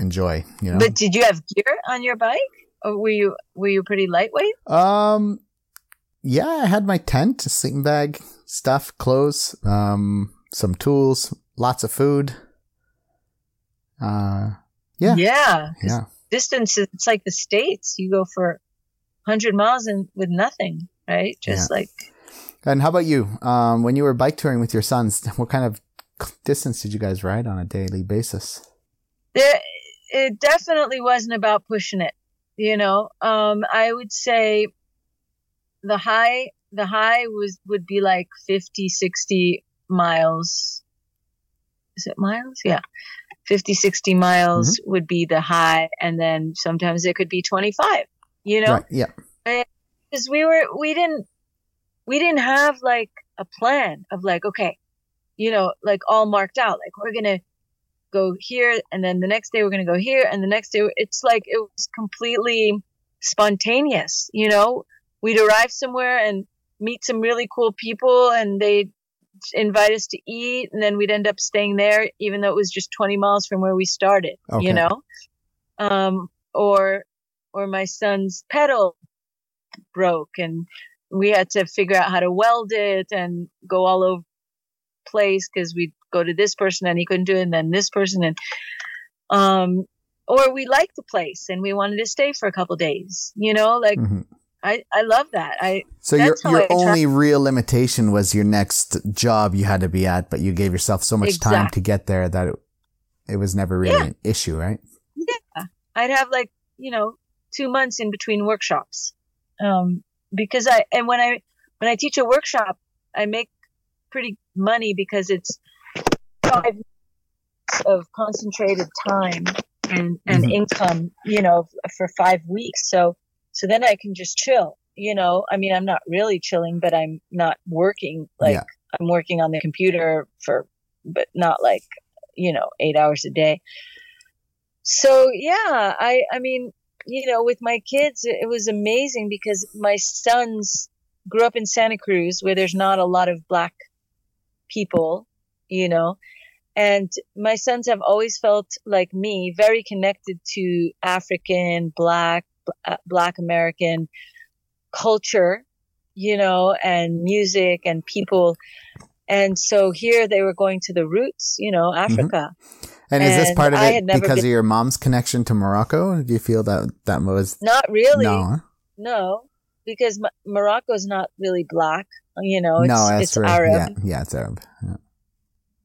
enjoy, you know. But did you have gear on your bike? Or were you pretty lightweight? Yeah, I had my tent, a sleeping bag, stuff, clothes, some tools, lots of food. Yeah. Distance, it's like the States. You go for 100 miles and with nothing, right? And how about you? When you were bike touring with your sons, what kind of distance did you guys ride on a daily basis? It definitely wasn't about pushing it, I would say... The high would be like 50, 60 miles. Is it miles? Yeah. 50, 60 miles would be the high. And then sometimes it could be 25, Right, yeah. Because we didn't have like a plan of like, okay, like all marked out, like we're going to go here. And then the next day we're going to go here. And the next day it's like, it was completely spontaneous, We'd arrive somewhere and meet some really cool people and they'd invite us to eat. And then we'd end up staying there, even though it was just 20 miles from where we started, okay. Or my son's pedal broke and we had to figure out how to weld it and go all over the place because we'd go to this person and he couldn't do it. And then this person or we liked the place and we wanted to stay for a couple of days, I love that. So your only real limitation was your next job you had to be at, but you gave yourself so much time to get there that it was never really an issue, right? Yeah. I'd have 2 months in between workshops. Because when I teach a workshop, I make pretty money because it's 5 months of concentrated time and income, for 5 weeks. So then I can just chill, I'm not really chilling, but I'm not working. I'm working on the computer but not 8 hours a day. So yeah, I mean, with my kids, it was amazing because my sons grew up in Santa Cruz where there's not a lot of black people, and my sons have always felt like me, very connected to African, Black American culture, and music and people. And so here they were going to the roots, Africa. And is this part of it because of your mom's connection to Morocco? Do you feel that was... Not really. No, because Morocco is not really black, it's Arab. Yeah, it's Arab. Yeah.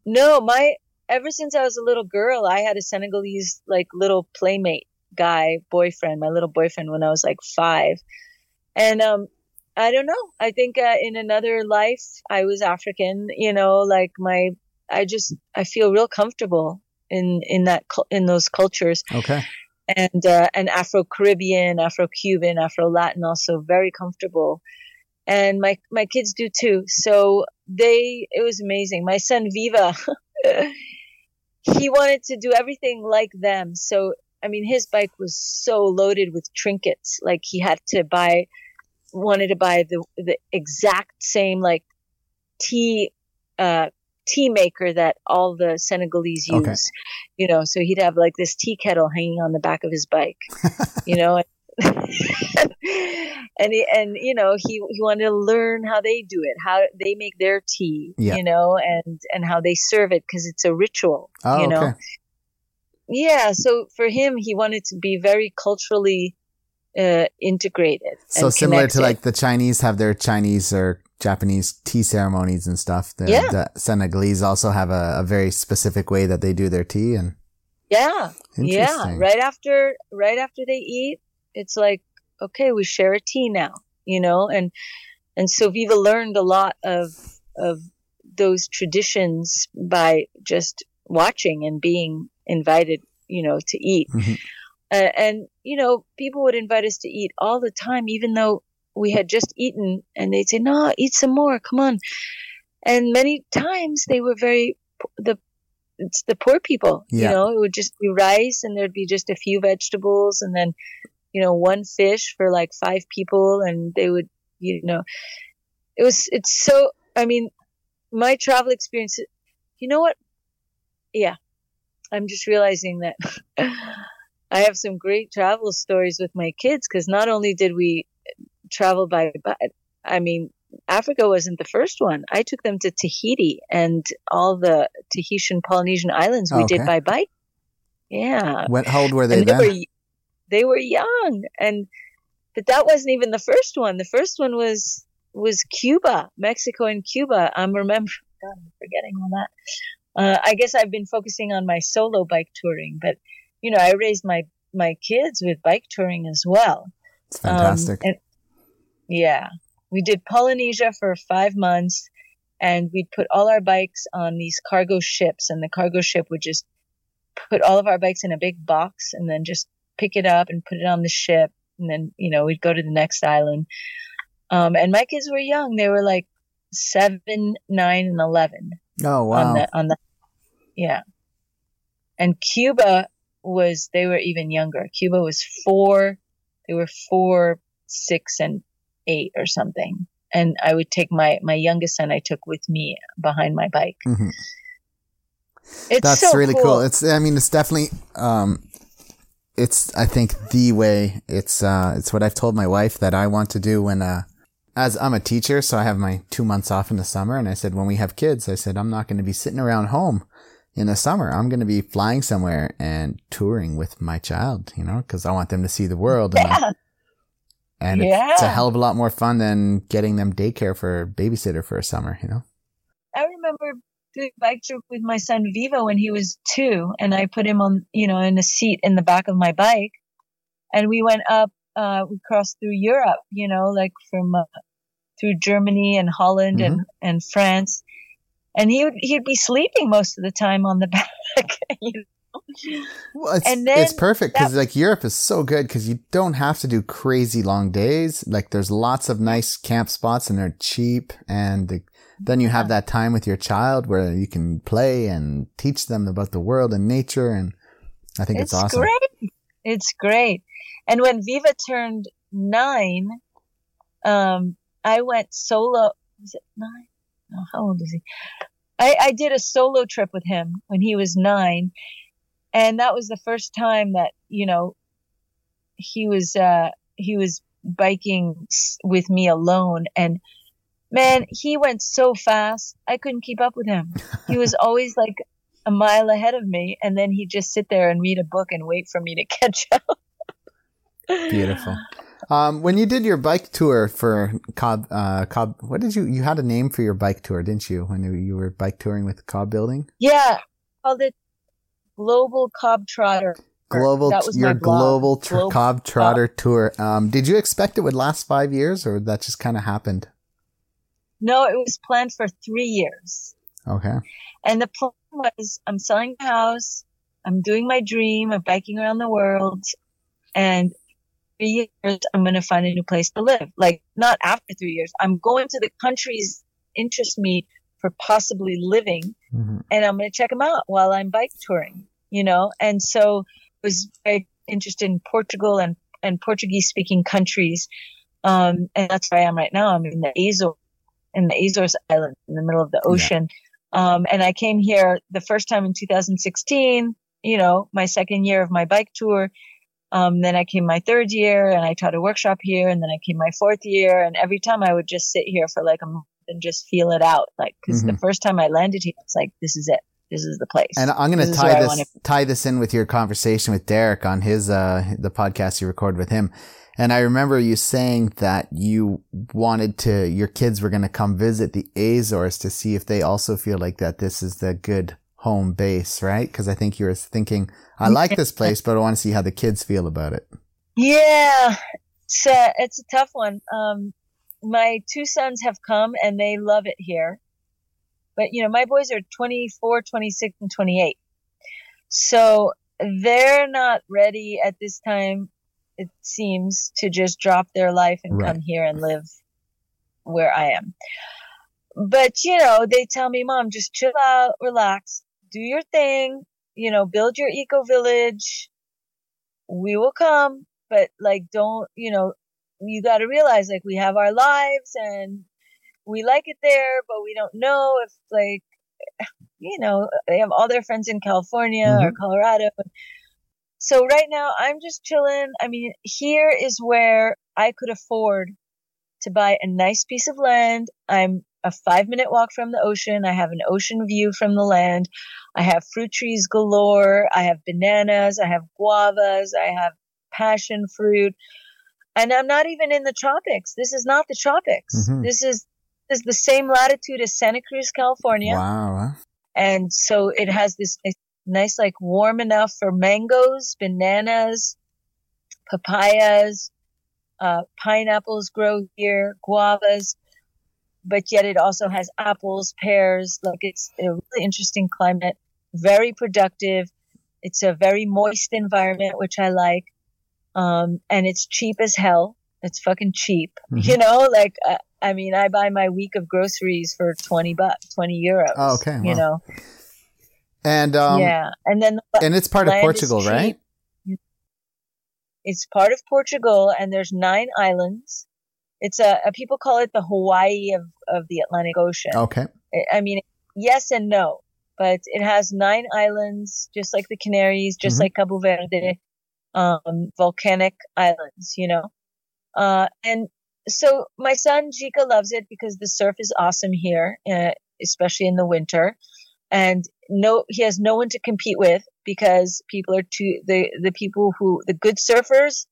No, my ever since I was a little girl, I had a Senegalese, like, little playmate guy, boyfriend, my little boyfriend when I was like 5. And, I don't know. I think in another life, I was African, you know, like I feel real comfortable in those cultures. Okay. And Afro-Caribbean, Afro-Cuban, Afro-Latin, also very comfortable. And my kids do too. So it was amazing. My son, Viva, he wanted to do everything like them. So, I mean, his bike was so loaded with trinkets. Like he wanted to buy the exact same, like, tea maker that all the Senegalese use, okay. You know, so he'd have like this tea kettle hanging on the back of his bike, you know, and you know, he wanted to learn how they do it, how they make their tea, yeah. You know, and how they serve it, because it's a ritual, you know. Okay. Yeah, so for him, he wanted to be very culturally integrated. So similar connected to like the Chinese have their Chinese or Japanese tea ceremonies and stuff. The Senegalese also have a very specific way that they do their tea. And yeah, right after they eat, it's like, okay, we share a tea now, you know. And so Viva learned a lot of those traditions by just watching and being invited, you know, to eat. Mm-hmm. And you know, people would invite us to eat all the time, even though we had just eaten, and they'd say, no, eat some more. Come on. And many times they were it's the poor people, yeah. You know, it would just be rice and there'd be just a few vegetables and then, you know, one fish for like 5 people. And they would, you know, I mean, my travel experience, you know what? Yeah. I'm just realizing that I have some great travel stories with my kids, because not only did we travel Africa wasn't the first one. I took them to Tahiti and all the Tahitian Polynesian islands we did by bike. Yeah. How old were they then? They were young. But that wasn't even the first one. The first one was Cuba, Mexico and Cuba. I'm forgetting all that. I guess I've been focusing on my solo bike touring, but you know, I raised my kids with bike touring as well. It's fantastic. Yeah, we did Polynesia for 5 months, and we'd put all our bikes on these cargo ships, and the cargo ship would just put all of our bikes in a big box and then just pick it up and put it on the ship. And then, you know, we'd go to the next island. And my kids were young. They were like 7, 9, and 11. Oh, wow. Yeah. And Cuba they were even younger. Cuba was 4. They were 4, 6, and 8 or something, and I would take my youngest son. I took with me behind my bike. Mm-hmm. That's so really cool. It's definitely I think the way it's what I've told my wife that I want to do when as I'm a teacher, so I have my 2 months off in the summer, and I said when we have kids, I said I'm not going to be sitting around home in the summer. I'm going to be flying somewhere and touring with my child, you know, because I want them to see the world. Yeah. And it's a hell of a lot more fun than getting them daycare for babysitter for a summer, you know? I remember doing bike trip with my son Viva when he was 2, and I put him on, you know, in a seat in the back of my bike. And we went up, we crossed through Europe, you know, like from through Germany and Holland, mm-hmm. and France. And he'd be sleeping most of the time on the back, you know? Well, it's perfect because like Europe is so good because you don't have to do crazy long days. Like there's lots of nice camp spots and they're cheap, and then you have that time with your child where you can play and teach them about the world and nature, and I think it's awesome. It's great. And when Viva turned 9, I went solo. Was it 9? Oh, how old is he? I did a solo trip with him when he was 9. And that was the first time that, you know, he was biking with me alone. And man, he went so fast. I couldn't keep up with him. He was always like a mile ahead of me. And then he'd just sit there and read a book and wait for me to catch up. Beautiful. When you did your bike tour for Cob, what did you had a name for your bike tour, didn't you? When you were bike touring with Cob Building? Yeah. called it Global Cob Trotter. Global Cob Trotter Tour. Did you expect it would last 5 years, or that just kind of happened? No, it was planned for 3 years. Okay. And the plan was, I'm selling the house, I'm doing my dream, I'm biking around the world, and 3 years, I'm going to find a new place to live. Like, not after 3 years. I'm going to the countries that interest me for possibly living, and I'm going to check them out while I'm bike touring, you know? And so I was very interested in Portugal and Portuguese-speaking countries, and that's where I am right now. I'm in the Azores Islands, in the middle of the ocean. Yeah. And I came here the first time in 2016, you know, my second year of my bike tour. Then I came my third year, and I taught a workshop here, and then I came my fourth year. And every time I would just sit here for like a month and just feel it out. Like, because the first time I landed here, it's like, this is it. This is the place. And I'm going to tie this in with your conversation with Derek on his, the podcast you record with him. And I remember you saying that you wanted to, your kids were going to come visit the Azores to see if they also feel like that this is the good home base, right? Because I think you were thinking, I like this place, but I want to see how the kids feel about it. Yeah, it's a tough one. My two sons have come and they love it here. But, you know, my boys are 24, 26, and 28. So they're not ready at this time, it seems, to just drop their life and come here and live where I am. But, you know, they tell me, Mom, just chill out, relax, do your thing, you know, build your eco village. We will come, but like, don't, you know, you got to realize, like, we have our lives and we like it there, but we don't know if, like, you know, they have all their friends in California or Colorado. So right now I'm just chilling. I mean, here is where I could afford to buy a nice piece of land. I'm a 5-minute walk from the ocean. I have an ocean view from the land. I have fruit trees galore. I have bananas. I have guavas. I have passion fruit. And I'm not even in the tropics. This is not the tropics. This is the same latitude as Santa Cruz, California. Wow. And so it has this nice, like, warm enough for mangoes, bananas, papayas, pineapples grow here, guavas, but yet it also has apples, pears. Like, it's a really interesting climate, very productive. It's a very moist environment, which I like. And it's cheap as hell. It's fucking cheap. You know, like, I mean, I buy my week of groceries for €20. Oh, okay. Wow. You know? And, yeah. And then, and it's part of Portugal, right? It's part of Portugal, and there's 9 islands. It's people call it the Hawaii of the Atlantic Ocean. Okay. I mean, yes and no, but it has 9 islands, just like the Canaries, just like Cabo Verde, volcanic islands, you know? And so my son, Jika, loves it because the surf is awesome here, especially in the winter. And he has no one to compete with because people are the good surfers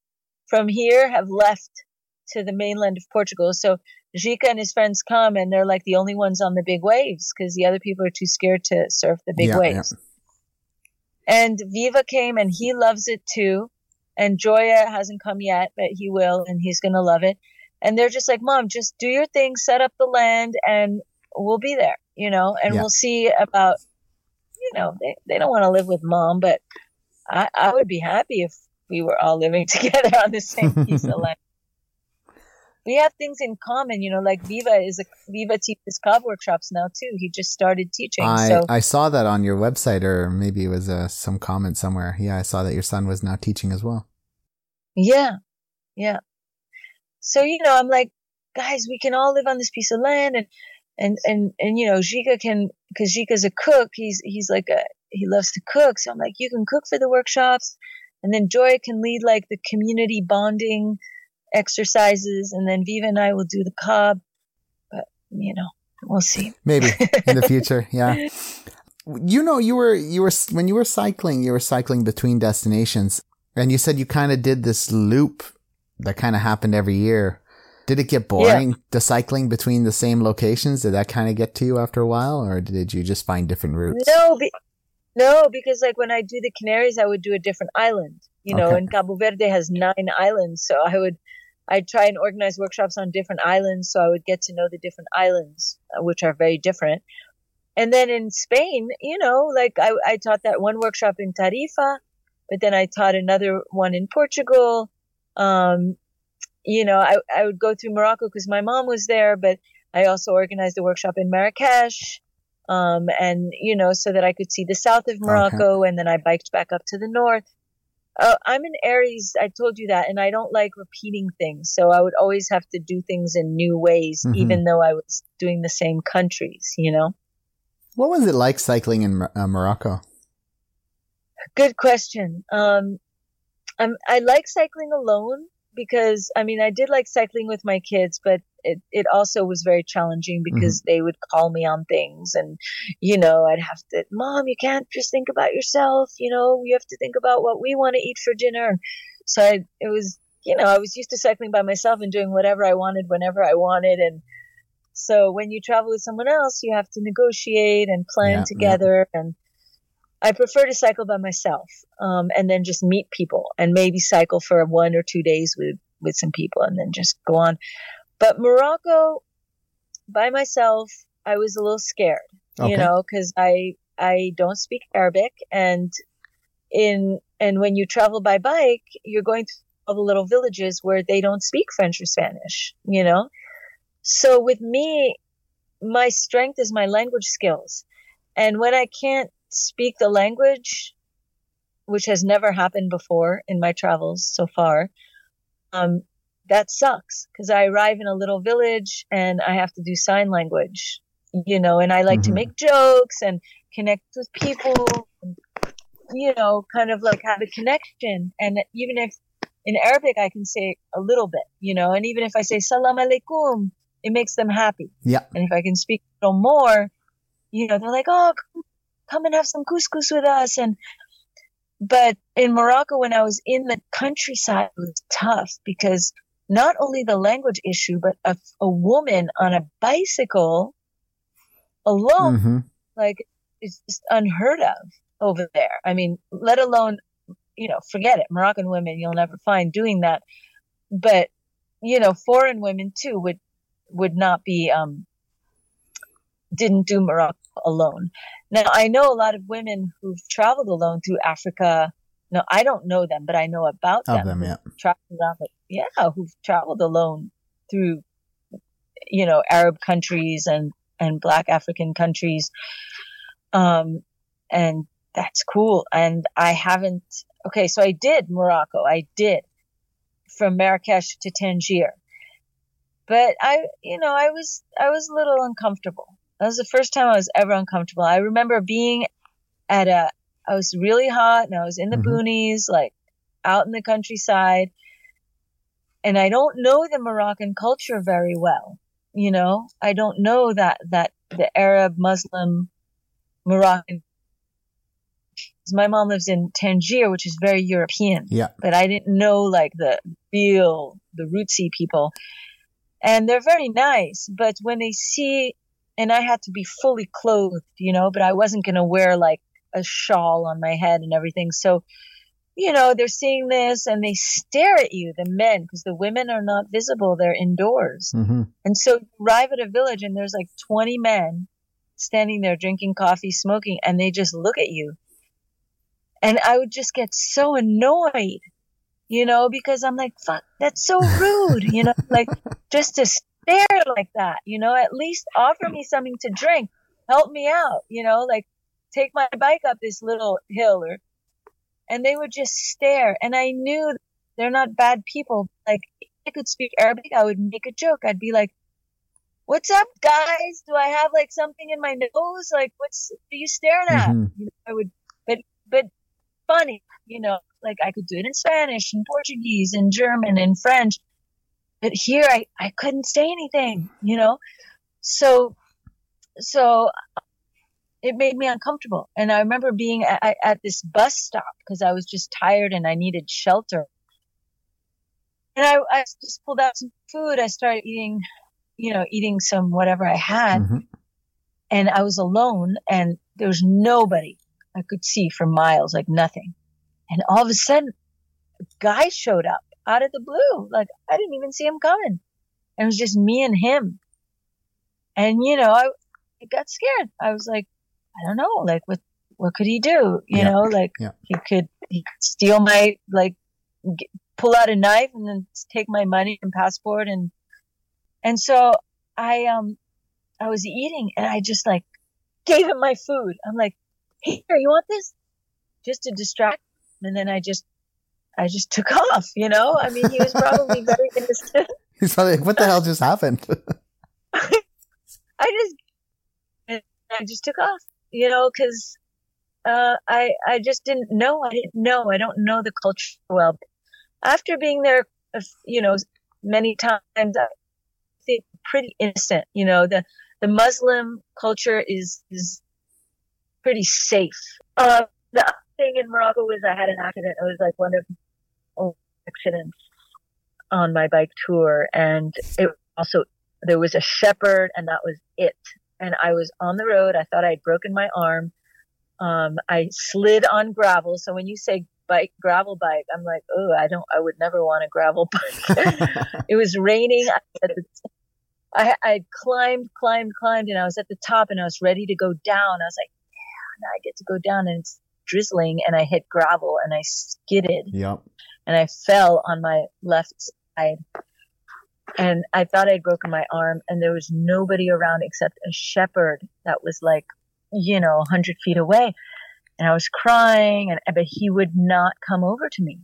from here have left to the mainland of Portugal. So Jika and his friends come and they're like the only ones on the big waves because the other people are too scared to surf the big waves. Yeah. And Viva came and he loves it too. And Joya hasn't come yet, but he will, and he's going to love it. And they're just like, Mom, just do your thing, set up the land, and we'll be there, you know, and we'll see about, you know, they don't want to live with Mom, but I would be happy if we were all living together on the same piece of land. We have things in common, you know, like Viva teaches cob workshops now too. He just started teaching. I saw that on your website, or maybe it was some comment somewhere. Yeah, I saw that your son was now teaching as well. Yeah, yeah. So, you know, I'm like, guys, we can all live on this piece of land, and you know, Jika can, because Jika's a cook. He's like he loves to cook. So I'm like, you can cook for the workshops, and then Joy can lead like the community bonding exercises, and then Viva and I will do the cob, but you know, we'll see. Maybe in the future. Yeah. You know, you were, when you were cycling between destinations, and you said you kind of did this loop that kind of happened every year. Did it get boring, the cycling between the same locations? Did that kind of get to you after a while, or did you just find different routes? No, No, because like when I do the Canaries, I would do a different island, you know, and Cabo Verde has 9 islands. So I'd try and organize workshops on different islands. So I would get to know the different islands, which are very different. And then in Spain, you know, like I taught that one workshop in Tarifa, but then I taught another one in Portugal. You know, I would go through Morocco because my mom was there, but I also organized a workshop in Marrakesh. And, you know, so that I could see the south of Morocco. And then I biked back up to the north. I'm an Aries. I told you that. And I don't like repeating things. So I would always have to do things in new ways, even though I was doing the same countries, you know. What was it like cycling in Morocco? Good question. I like cycling alone because, I mean, I did like cycling with my kids, but it also was very challenging because they would call me on things and, you know, I'd have to, Mom, you can't just think about yourself. You know, you have to think about what we want to eat for dinner. And so it was, you know, I was used to cycling by myself and doing whatever I wanted, whenever I wanted. And so when you travel with someone else, you have to negotiate and plan together. Yeah. And I prefer to cycle by myself and then just meet people and maybe cycle for 1 or 2 days with some people and then just go on. But Morocco, by myself, I was a little scared, you know, because I don't speak Arabic. And when you travel by bike, you're going through all the little villages where they don't speak French or Spanish, you know. So with me, my strength is my language skills. And when I can't speak the language, which has never happened before in my travels so far, that sucks because I arrive in a little village and I have to do sign language, you know, and I like to make jokes and connect with people, and, you know, kind of like have a connection. And even if in Arabic, I can say a little bit, you know, and even if I say salam alaikum, it makes them happy. Yeah. And if I can speak a little more, you know, they're like, oh, come and have some couscous with us. But in Morocco, when I was in the countryside, it was tough because not only the language issue, but a woman on a bicycle alone, like, it's just unheard of over there. I mean, let alone, you know, forget it. Moroccan women, you'll never find doing that. But, you know, foreign women too would not be, didn't do Morocco alone. Now, I know a lot of women who've traveled alone through Africa. No, I don't know them, but I know about them. Who've traveled alone through, you know, Arab countries and Black African countries. And that's cool. And I haven't. Okay, so I did Morocco. I did from Marrakesh to Tangier. But I was a little uncomfortable. That was the first time I was ever uncomfortable. I remember being I was really hot and I was in the boonies, like out in the countryside. And I don't know the Moroccan culture very well. You know, I don't know that the Arab Muslim Moroccan. My mom lives in Tangier, which is very European. Yeah. But I didn't know like the rootsy people. And they're very nice. But when they see, and I had to be fully clothed, you know, but I wasn't going to wear like a shawl on my head and everything. So, you know, they're seeing this and they stare at you, the men, because the women are not visible. They're indoors. And so you arrive at a village and there's like 20 men standing there drinking coffee, smoking, and they just look at you. And I would just get so annoyed, you know, because I'm like, fuck, that's so rude, you know, like just to stare like that, you know, at least offer me something to drink, help me out, you know, like take my bike up this little hill and they would just stare. And I knew they're not bad people. Like if I could speak Arabic, I would make a joke. I'd be like, what's up, guys? Do I have like something in my nose? Like what are you staring at? You know, I would, but funny, you know, like I could do it in Spanish and Portuguese and German and French. But here I couldn't say anything, you know? So it made me uncomfortable. And I remember being at this bus stop because I was just tired and I needed shelter. And I just pulled out some food. I started eating some whatever I had. And I was alone and there was nobody. I could see for miles, like nothing. And all of a sudden, a guy showed up out of the blue. Like, I didn't even see him coming. And it was just me and him. And, you know, I got scared. I was like, I don't know, like, what could he do? You know, he could steal my, like, pull out a knife and then take my money and passport. And so I was eating and I just, like, gave him my food. I'm like, here, you want this? Just to distract him. And then I just took off, you know? I mean, he was probably very innocent. He's like, what the hell just happened? I just took off, you know, because I just didn't know. I didn't know. I don't know the culture well. After being there, you know, many times, I think pretty innocent. You know, the Muslim culture is pretty safe. The other thing in Morocco was I had an accident. It was like one of my own accidents on my bike tour, and it also there was a shepherd, and that was it. And I was on the road. I thought I'd broken my arm. I slid on gravel. So when you say bike, gravel bike, I'm like, oh, I would never want a gravel bike. It was raining. I climbed, and I was at the top and I was ready to go down. I was like, yeah, now I get to go down, and it's drizzling, and I hit gravel and I skidded. Yep. And I fell on my left side. And I thought I'd broken my arm, and there was nobody around except a shepherd that was like, you know, 100 feet away. And I was crying, but he would not come over to me.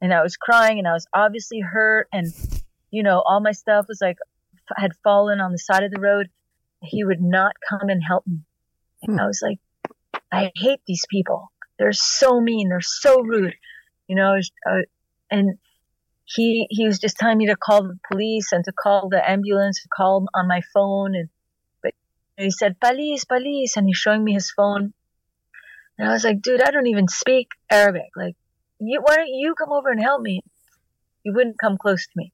And I was crying, and I was obviously hurt. And, you know, all my stuff was like, had fallen on the side of the road. He would not come and help me. And I was like, I hate these people. They're so mean. They're so rude. You know, and he was just telling me to call the police and to call the ambulance, to call on my phone. And but he said, police, police. And he's showing me his phone. And I was like, dude, I don't even speak Arabic. Like, why don't you come over and help me? He wouldn't come close to me.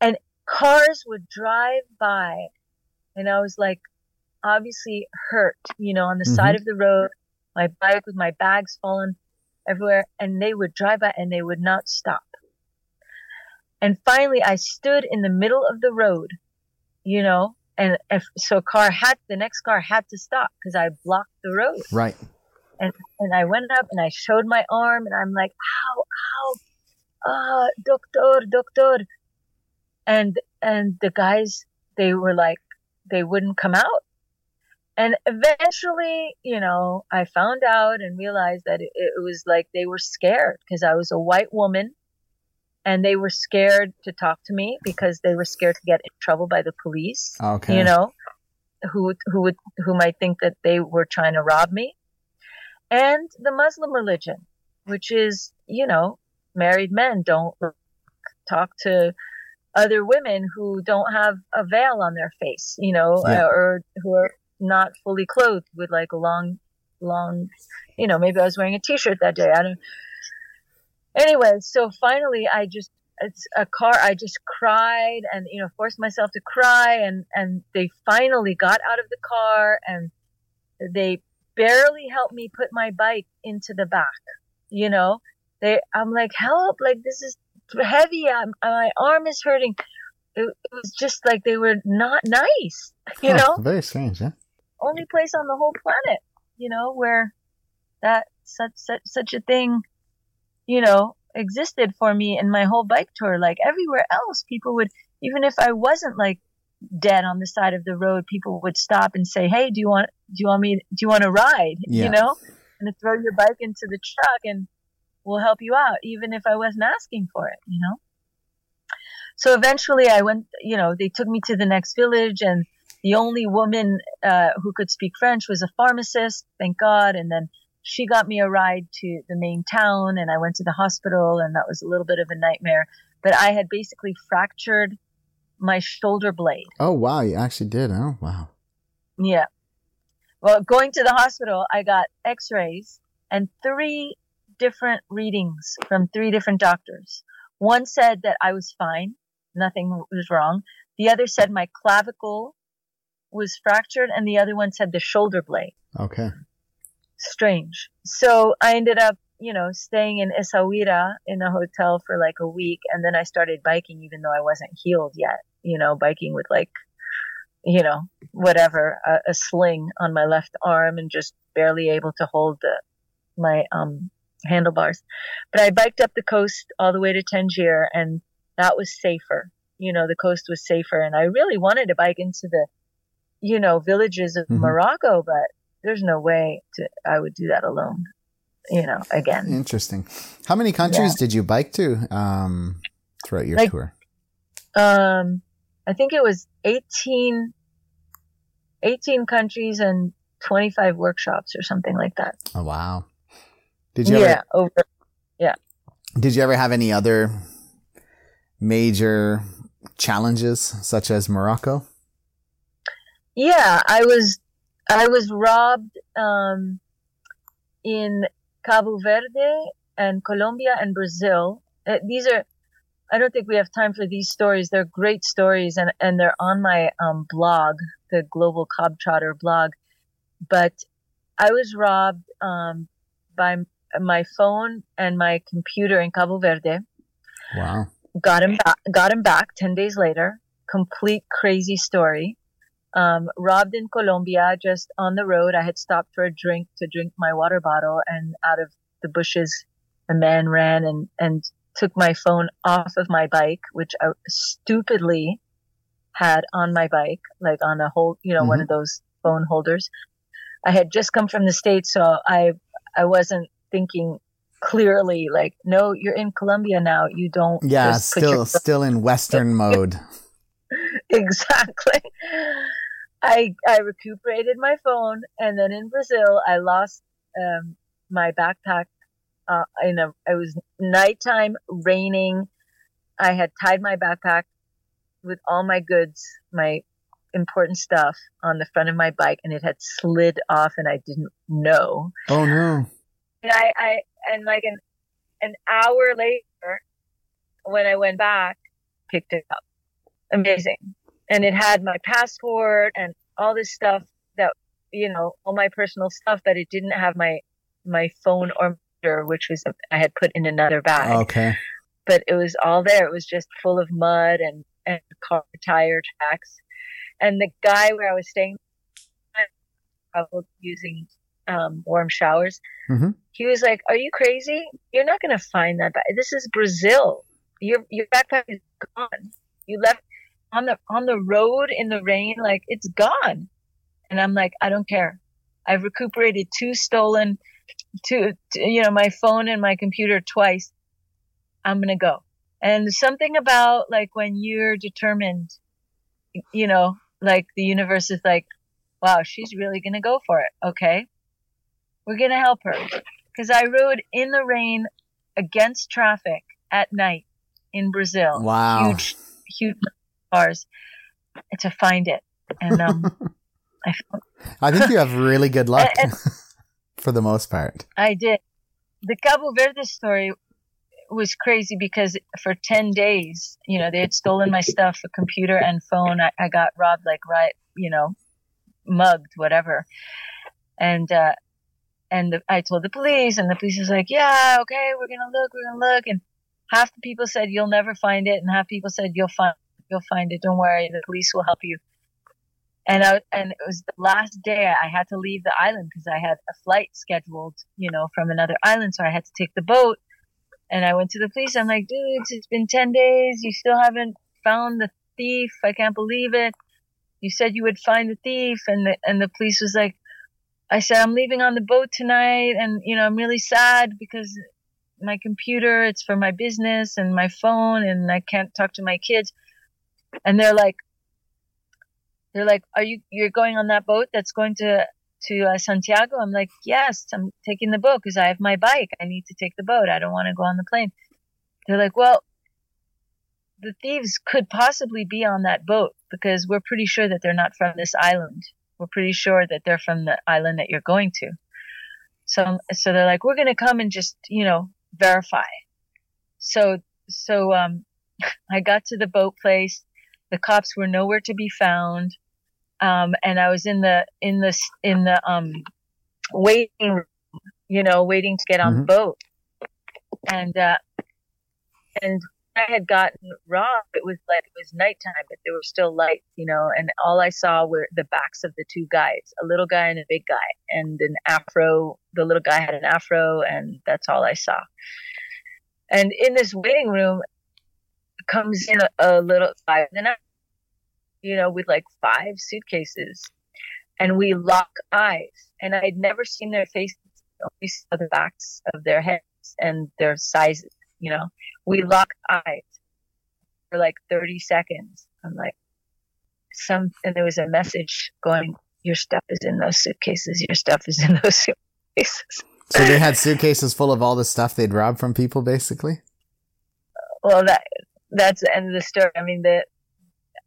And cars would drive by. And I was like, obviously hurt, you know, on the side of the road, my bike with my bags fallen everywhere. And they would drive by and they would not stop. And finally, I stood in the middle of the road, you know, and the next car had to stop because I blocked the road. Right. And I went up and I showed my arm and I'm like, ow, doctor. And the guys, they were like, they wouldn't come out. And eventually, you know, I found out and realized that it was like they were scared because I was a white woman. And they were scared to talk to me because they were scared to get in trouble by the police, okay. You know, who might think that they were trying to rob me. And the Muslim religion, which is, you know, married men don't talk to other women who don't have a veil on their face, you know, yeah. Or who are not fully clothed with like a long, you know, maybe I was wearing a T-shirt that day. Anyway, so finally I just cried and, you know, forced myself to cry. And they finally got out of the car and they barely helped me put my bike into the back. You know, I'm like, help, like this is heavy. My arm is hurting. It was just like, they were not nice, you know? Very strange, yeah. Only place on the whole planet, you know, where that such a thing, you know, existed for me in my whole bike tour. Like everywhere else, people would, even if I wasn't like dead on the side of the road, people would stop and say, hey, do you want a ride? Yeah. You know, and throw your bike into the truck and we'll help you out. Even if I wasn't asking for it, you know? So eventually I went, you know, they took me to the next village and the only woman who could speak French was a pharmacist. Thank God. And then she got me a ride to the main town and I went to the hospital and that was a little bit of a nightmare, but I had basically fractured my shoulder blade. Oh, wow. You actually did. Oh, wow. Yeah. Well, going to the hospital, I got x-rays and 3 different readings from 3 different doctors. One said that I was fine. Nothing was wrong. The other said my clavicle was fractured and the other one said the shoulder blade. Okay. strange. So I ended up, you know, staying in Essaouira in a hotel for like a week. And then I started biking, even though I wasn't healed yet, you know, biking with like, you know, whatever, a sling on my left arm and just barely able to hold my handlebars. But I biked up the coast all the way to Tangier, and that was safer. You know, the coast was safer. And I really wanted to bike into the, you know, villages of Morocco, but there's no way I would do that alone, you know, again. Interesting. How many countries did you bike to throughout your tour? I think it was 18 countries and 25 workshops or something like that. Oh, wow. Did you ever, Did you ever have any other major challenges such as Morocco? Yeah, I was robbed in Cabo Verde and Colombia and Brazil. These are, I don't think we have time for these stories. They're great stories, and they're on my blog, the Global Cob Trotter blog. But I was robbed by my phone and my computer in Cabo Verde. Wow. Got him back 10 days later. Complete crazy story. Robbed in Colombia, just on the road. I had stopped for a drink to drink my water bottle, and out of the bushes, a man ran and took my phone off of my bike, which I stupidly had on my bike, like on a whole, you know, one of those phone holders. I had just come from the States, so I wasn't thinking clearly, like, no, you're in Colombia now. You don't. Yeah, just still in Western mode. Exactly. I recuperated my phone, and then in Brazil, I lost my backpack. It was nighttime, raining. I had tied my backpack with all my goods, my important stuff, on the front of my bike, and it had slid off, and I didn't know. Oh no! And I like an hour later, when I went back, picked it up. Amazing. And it had my passport and all this stuff that, you know, all my personal stuff, but it didn't have my phone or computer, which was, I had put in another bag. Okay. But it was all there. It was just full of mud and car tire tracks. And the guy where I was staying, I was using warm showers. Mm-hmm. He was like, "Are you crazy? You're not going to find that bag. This is Brazil. Your backpack is gone. You left on the road in the rain, like, it's gone." And I'm like, "I don't care. I've recuperated two stolen, my phone and my computer twice. I'm going to go." And something about, like, when you're determined, you know, like the universe is like, wow, she's really going to go for it. Okay. We're going to help her. Cause I rode in the rain against traffic at night in Brazil. Wow. Huge cars to find it, and I think you have really good luck and for the most part. I did. The Cabo Verde story was crazy because for 10 days, you know, they had stolen my stuff, a computer and phone. I got robbed, like, right, you know, mugged, whatever, and I told the police, and the police was like, "Yeah, okay, we're gonna look," and half the people said, "You'll never find it," and half people said, "You'll find it. Don't worry, the police will help you." And it was the last day I had to leave the island because I had a flight scheduled, you know, from another island, so I had to take the boat. And I went to the police. I'm like, "Dudes, it's been 10 days. You still haven't found the thief. I can't believe it. You said you would find the thief." And the police was like, I said, "I'm leaving on the boat tonight, and, you know, I'm really sad because my computer, it's for my business, and my phone, and I can't talk to my kids." And they're like, "Are you're going on that boat that's going to Santiago?" I'm like, "Yes, I'm taking the boat because I have my bike. I need to take the boat. I don't want to go on the plane." They're like, "Well, the thieves could possibly be on that boat because we're pretty sure that they're not from this island. We're pretty sure that they're from the island that you're going to." So they're like, "We're going to come and just, you know, verify." So I got to the boat place. The cops were nowhere to be found, and I was in the waiting room you know, waiting to get on the boat. And when I had gotten Rob, it was like, it was nighttime, but there were still lights, you know, and all I saw were the backs of the two guys, a little guy and a big guy, and an afro. The little guy had an afro, and that's all I saw. And in this waiting room comes in a little guy, you know, with like 5 suitcases, and we lock eyes, and I'd never seen their faces, only saw the backs of their heads and their sizes. You know, we lock eyes for like 30 seconds. I'm like, and there was a message going, your stuff is in those suitcases. Your stuff is in those suitcases. So they had suitcases full of all the stuff they'd robbed from people, basically? Well, that's the end of the story. I mean,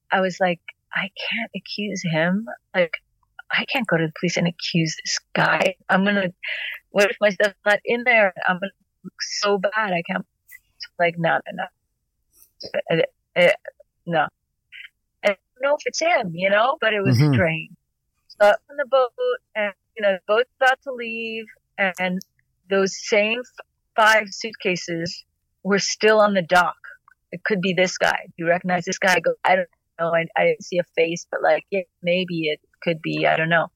I was like, I can't accuse him. Like, I can't go to the police and accuse this guy. What if my stuff's not in there? I'm going to look so bad. I can't. Like, no. I don't know if it's him, you know, but it was strange. So up on the boat, and, you know, the boat's about to leave, and those same 5 suitcases were still on the dock. It could be this guy. Do you recognize this guy? I go, I don't know. I didn't see a face, but like, yeah, maybe it could be. I don't know.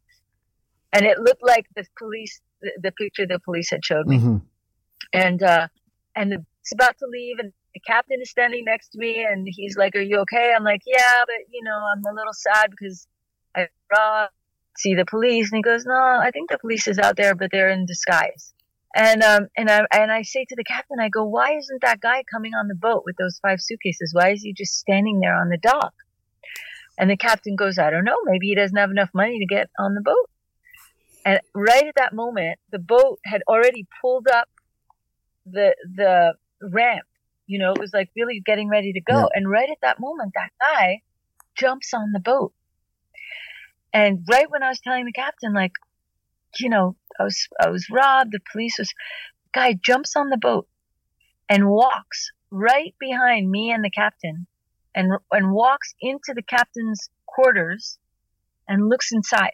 And it looked like the police, the picture the police had showed me. And the about to leave, and the captain is standing next to me, and he's like, are you okay? I'm like, yeah, but you know, I'm a little sad because I see the police. And he goes, no, I think the police is out there, but they're in disguise. And I say to the captain, I go, why isn't that guy coming on the boat with those 5 suitcases? Why is he just standing there on the dock? And the captain goes, I don't know, maybe he doesn't have enough money to get on the boat. And right at that moment, the boat had already pulled up the ramp, you know, it was like really getting ready to go. Yeah. And right at that moment, that guy jumps on the boat. And right when I was telling the captain, like, you know, I was robbed, the police was, the guy jumps on the boat and walks right behind me and the captain, and walks into the captain's quarters and looks inside.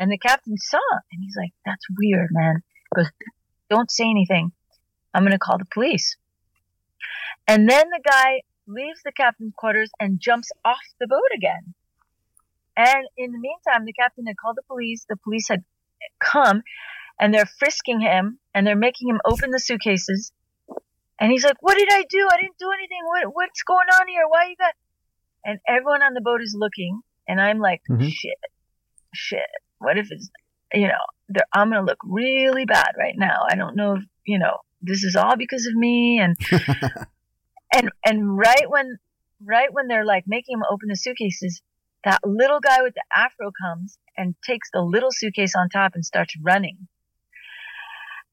And the captain saw it, and he's like, that's weird, man. He goes, don't say anything. I'm going to call the police. And then the guy leaves the captain's quarters and jumps off the boat again. And in the meantime, the captain had called the police. The police had come, and they're frisking him, and they're making him open the suitcases. And he's like, what did I do? I didn't do anything. What's going on here? Why you got? And everyone on the boat is looking, and I'm like, shit. What if it's, you know, I'm going to look really bad right now. I don't know if, you know, this is all because of me. And, and right when they're like making him open the suitcases, that little guy with the afro comes and takes the little suitcase on top and starts running.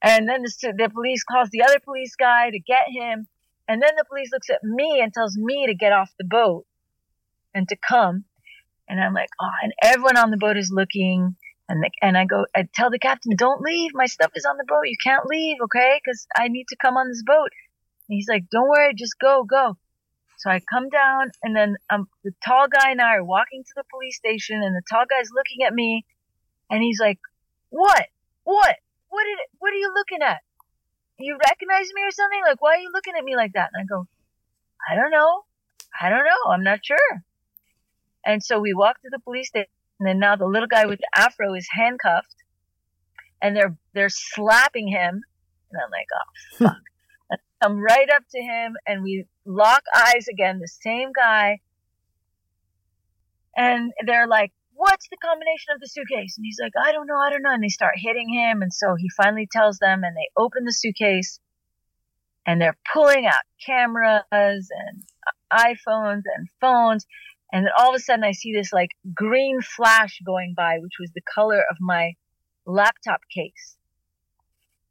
And then the police calls the other police guy to get him. And then the police looks at me and tells me to get off the boat and to come. And I'm like, oh, and everyone on the boat is looking. And I go, I tell the captain, don't leave. My stuff is on the boat. You can't leave, okay? Because I need to come on this boat. And he's like, don't worry, just go. So I come down, and then the tall guy and I are walking to the police station, and the tall guy's looking at me, and he's like, what are you looking at? You recognize me or something? Like, why are you looking at me like that? And I go, I don't know. I'm not sure. And so we walk to the police station. And then now the little guy with the afro is handcuffed, and they're slapping him. And I'm like, oh, fuck. And I come right up to him, and we lock eyes again, the same guy. And they're like, what's the combination of the suitcase? And he's like, I don't know. And they start hitting him. And so he finally tells them, and they open the suitcase, and they're pulling out cameras and iPhones and phones. And then all of a sudden I see this like green flash going by, which was the color of my laptop case.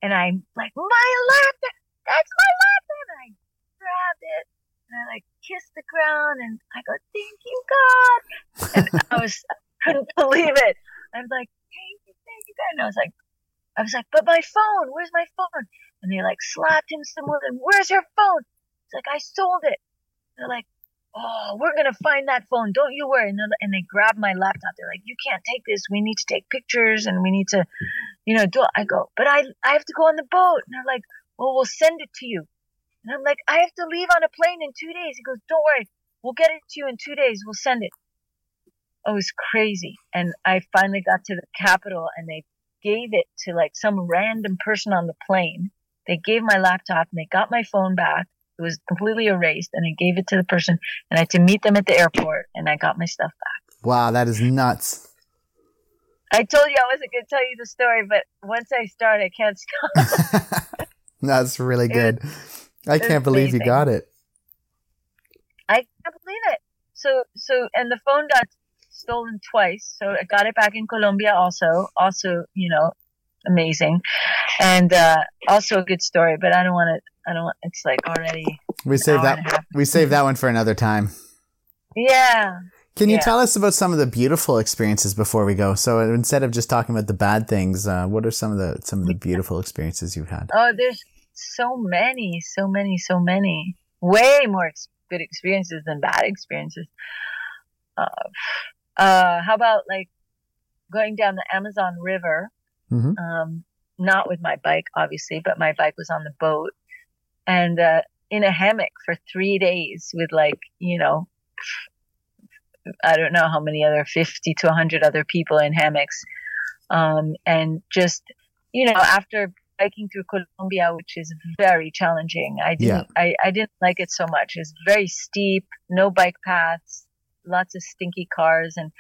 And I'm like, that's my laptop. And I grabbed it, and I like kissed the ground, and I go, thank you, God. And I couldn't believe it. I'm like, thank you, God. And I was like, but my phone, where's my phone? And they like slapped him some more, and where's your phone? It's like, I sold it. They're like, oh, we're going to find that phone. Don't you worry. And they grab my laptop. They're like, you can't take this. We need to take pictures, and we need to, you know, I go, but I have to go on the boat. And they're like, well, we'll send it to you. And I'm like, I have to leave on a plane in 2 days. He goes, don't worry. We'll get it to you in 2 days. We'll send it. It was crazy. And I finally got to the Capitol and they gave it to like some random person on the plane. They gave my laptop and they got my phone back. It was completely erased and I gave it to the person and I had to meet them at the airport and I got my stuff back. Wow, that is nuts. I told you I wasn't going to tell you the story, but once I start, I can't stop. That's really good. I can't believe amazing. You got it. I can't believe it. So, and the phone got stolen twice. So I got it back in Colombia also, you know, amazing. And, also a good story, but I don't want, it's like already. We saved that one for another time. Yeah. Can you tell us about some of the beautiful experiences before we go? So instead of just talking about the bad things, what are some of the beautiful experiences you've had? Oh, there's so many, way more good experiences than bad experiences. How about like going down the Amazon River, mm-hmm. Not with my bike, obviously, but my bike was on the boat and, in a hammock for 3 days with like, you know, I don't know how many other 50 to 100 other people in hammocks. And just, you know, after biking through Colombia, which is very challenging, I didn't like it so much. It's very steep, no bike paths, lots of stinky cars. And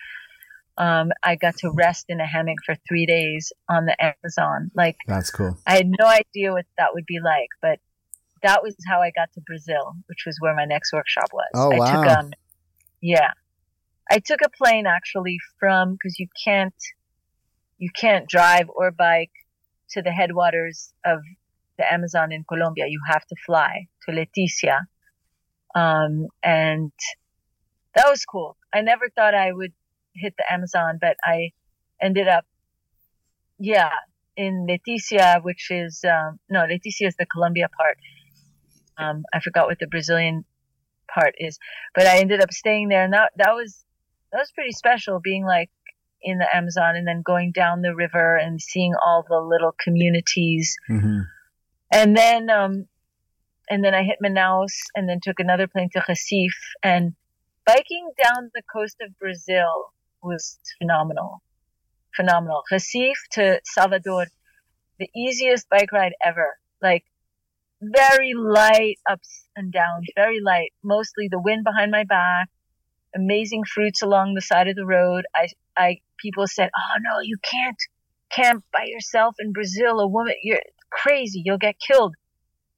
I got to rest in a hammock for 3 days on the Amazon. Like, that's cool. I had no idea what that would be like, but that was how I got to Brazil, which was where my next workshop was. Oh, wow. I took a plane actually because you can't drive or bike to the headwaters of the Amazon in Colombia. You have to fly to Leticia. And that was cool. I never thought I would hit the Amazon, but I ended up, in Leticia, which is, Leticia is the Colombia part. I forgot what the Brazilian part is, but I ended up staying there. And that was pretty special, being like in the Amazon and then going down the river and seeing all the little communities. Mm-hmm. And then I hit Manaus and then took another plane to Recife, and biking down the coast of Brazil was phenomenal. Recife to Salvador, the easiest bike ride ever. Like very light ups and downs, very light, mostly the wind behind my back. Amazing fruits along the side of the road. People said, "Oh no, you can't camp by yourself in Brazil. A woman, you're crazy. You'll get killed."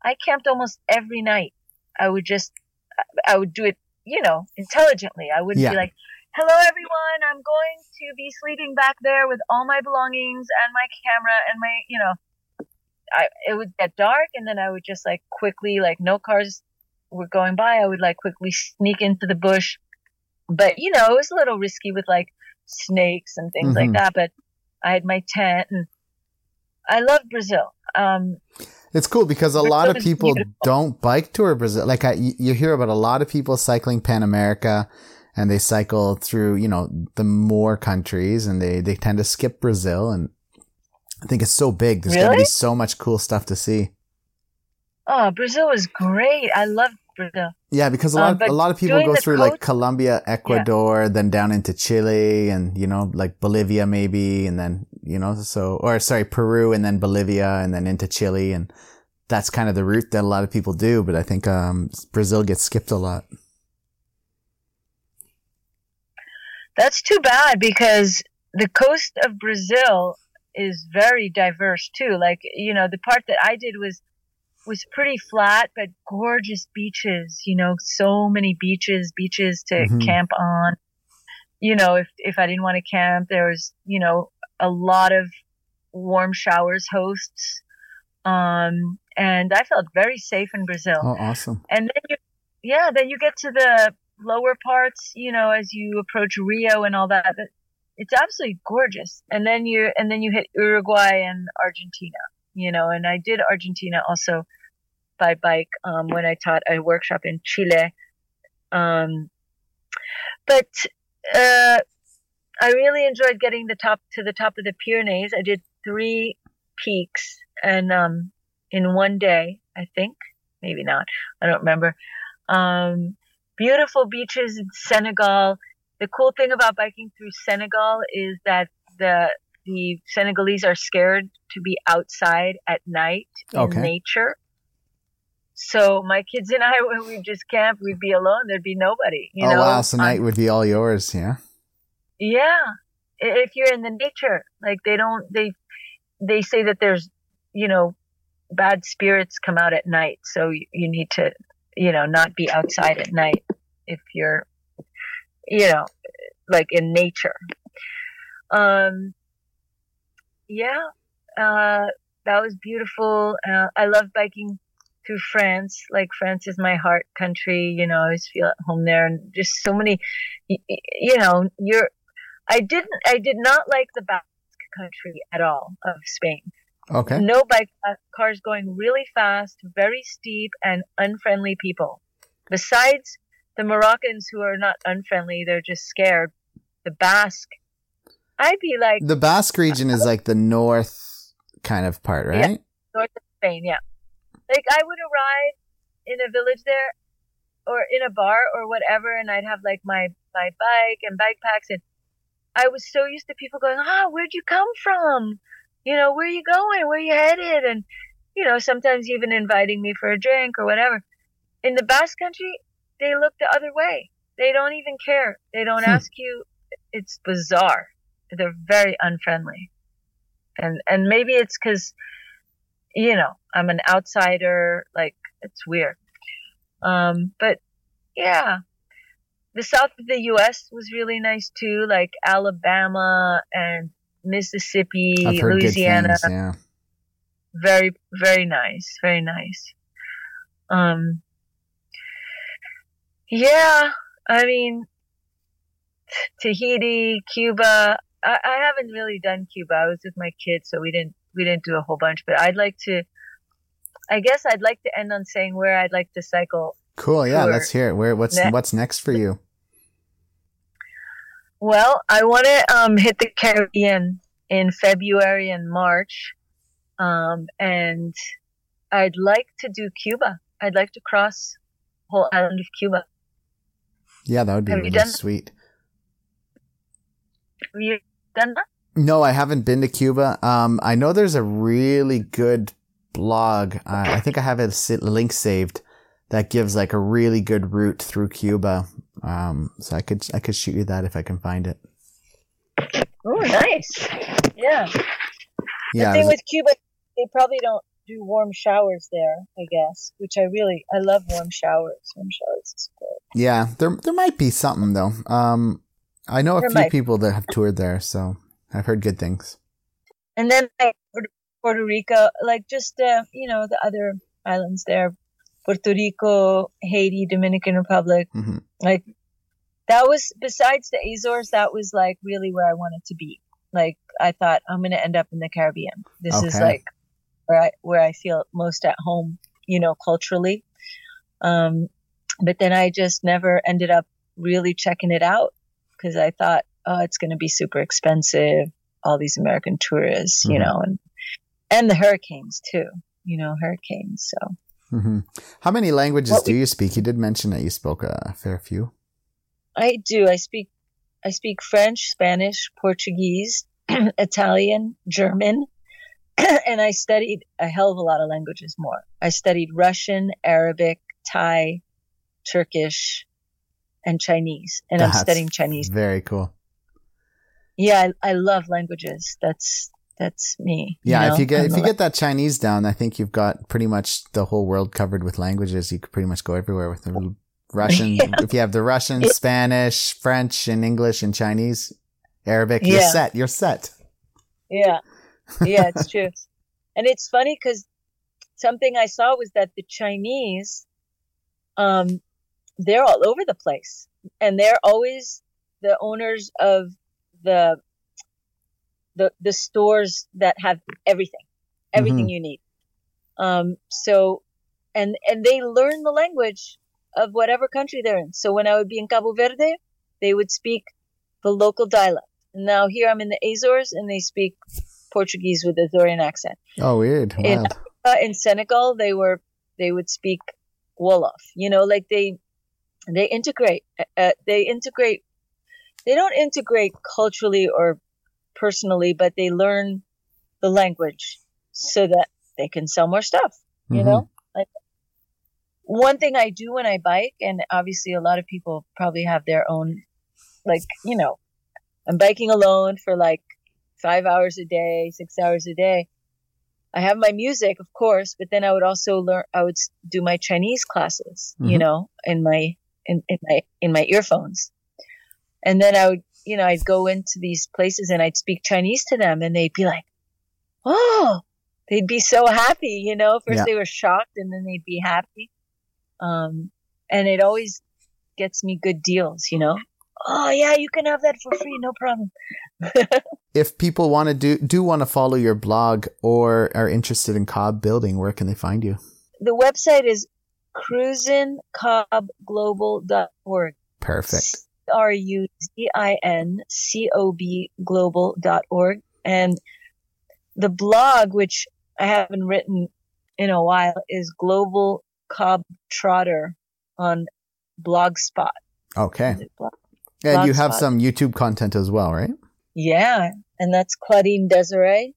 I camped almost every night. I would do it, you know, intelligently. I wouldn't be like, "Hello everyone, I'm going to be sleeping back there with all my belongings and my camera and my, you know." It would get dark, and then I would just like quickly, like no cars were going by. I would like quickly sneak into the bush. But, you know, it was a little risky with like snakes and things mm-hmm. like that. But I had my tent and I love Brazil. It's cool because a lot of people don't bike tour Brazil. Like you hear about a lot of people cycling Pan America and they cycle through, you know, the more countries and they tend to skip Brazil. And I think it's so big. There's going to be so much cool stuff to see. Oh, Brazil was great. I loved Brazil. Yeah, because a lot of people go through like Colombia, Ecuador, then down into Chile and, you know, like Bolivia maybe, and then, you know, Peru and then Bolivia and then into Chile, and that's kind of the route that a lot of people do, but I think Brazil gets skipped a lot. That's too bad because the coast of Brazil is very diverse too. Like, you know, the part that I did was pretty flat, but gorgeous beaches, you know, so many beaches to mm-hmm. camp on. You know, if I didn't want to camp, there was, you know, a lot of warm showers hosts. And I felt very safe in Brazil. Oh, awesome. And then you get to the lower parts, you know, as you approach Rio and all that, it's absolutely gorgeous. And then you hit Uruguay and Argentina. You know, and I did Argentina also by bike when I taught a workshop in Chile. But I really enjoyed getting to the top of the Pyrenees. I did three peaks and in one day, I think. Maybe not. I don't remember. Beautiful beaches in Senegal. The cool thing about biking through Senegal is that the Senegalese are scared to be outside at night in nature. So my kids and I, when we just camp, we'd be alone. There'd be nobody. You know? Wow. So night would be all yours. Yeah. Yeah. If you're in the nature, like they say that there's, bad spirits come out at night. So you need to, not be outside at night if you're, like in nature. That was beautiful. I love biking through France. Like, France is my heart country. I always feel at home there, and just so many, I did not like the Basque country at all of Spain. Okay. No bike, cars going really fast, very steep, and unfriendly people. Besides the Moroccans, who are not unfriendly, they're just scared. The Basque, I'd be like... The Basque region is like the north kind of part, right? Yeah, north of Spain, yeah. Like, I would arrive in a village there or in a bar or whatever, and I'd have like my bike and bike packs, and I was so used to people going, where'd you come from? Where are you going? Where are you headed? And, sometimes even inviting me for a drink or whatever. In the Basque country, they look the other way. They don't even care. They don't ask you. It's bizarre. They're very unfriendly. And maybe it's because, I'm an outsider. Like, it's weird. But yeah, the south of the U.S. was really nice too, like Alabama and Mississippi, Louisiana. Things, yeah. Very, very nice. Very nice. Yeah, I mean, Tahiti, Cuba. I haven't really done Cuba. I was with my kids, so we didn't do a whole bunch. But I'd like to end on saying where I'd like to cycle. Cool. Yeah, let's hear it. What's next for you? Well, I want to hit the Caribbean in February and March, and I'd like to do Cuba. I'd like to cross the whole island of Cuba. Yeah, that would be really sweet. Have you done that? No, I haven't been to Cuba. I know there's a really good blog. I think I have a link saved that gives like a really good route through Cuba. So I could shoot you that if I can find it. Oh, nice. Yeah. Yeah. The thing with Cuba, they probably don't do warm showers there, I guess, which I love warm showers. Warm showers is good. Yeah. There might be something though. I know a few people that have toured there, so I've heard good things. And then Puerto Rico, like just, the other islands there, Puerto Rico, Haiti, Dominican Republic. Mm-hmm. Like, that was, besides the Azores, that was like really where I wanted to be. Like, I thought, I'm going to end up in the Caribbean. This is like where I feel most at home, culturally. But then I just never ended up really checking it out because I thought, it's going to be super expensive. All these American tourists, mm-hmm. And the hurricanes too, hurricanes. So. Mm-hmm. How many languages do you speak? You did mention that you spoke a fair few. I do. I speak French, Spanish, Portuguese, Italian, German, and I studied a hell of a lot of languages more. I studied Russian, Arabic, Thai, Turkish, and Chinese, and I'm studying Chinese. Very cool. Yeah, I love languages. That's me. Yeah, if you get that Chinese down, I think you've got pretty much the whole world covered with languages. You could pretty much go everywhere with the Russian. Yeah. If you have the Russian, Spanish, French, and English, and Chinese, Arabic, you're set. You're set. Yeah, yeah, it's true. And it's funny because something I saw was that the Chinese, they're all over the place, and they're always the owners of the stores that have everything mm-hmm. you need. So, and they learn the language of whatever country they're in. So when I would be in Cabo Verde, they would speak the local dialect. And now here I'm in the Azores and they speak Portuguese with Azorean accent. Oh, weird. Wow. In Africa, in Senegal, they would speak Wolof. You know, like they integrate. They don't integrate culturally or personally, but they learn the language so that they can sell more stuff. You mm-hmm. know, like one thing I do when I bike, and obviously a lot of people probably have their own, like, you know, I'm biking alone for like 5 hours a day, 6 hours a day. I have my music, of course, but then I would also learn. I would do my Chinese classes, mm-hmm. you know, in my earphones, and then I would, you know, I'd go into these places and I'd speak Chinese to them, and they'd be like, "Oh," they'd be so happy, you know. First they were shocked, and then they'd be happy, and it always gets me good deals, you know. Oh yeah, you can have that for free, no problem. If people want to do want to follow your blog or are interested in cob building, where can they find you? The website is cruzincobglobal.org. Perfect. cruzincobglobal.org, and the blog, which I haven't written in a while, is Global Cob Trotter on Blogspot. Okay. And you have some YouTube content as well, right? Yeah, and that's Claudine Desiree.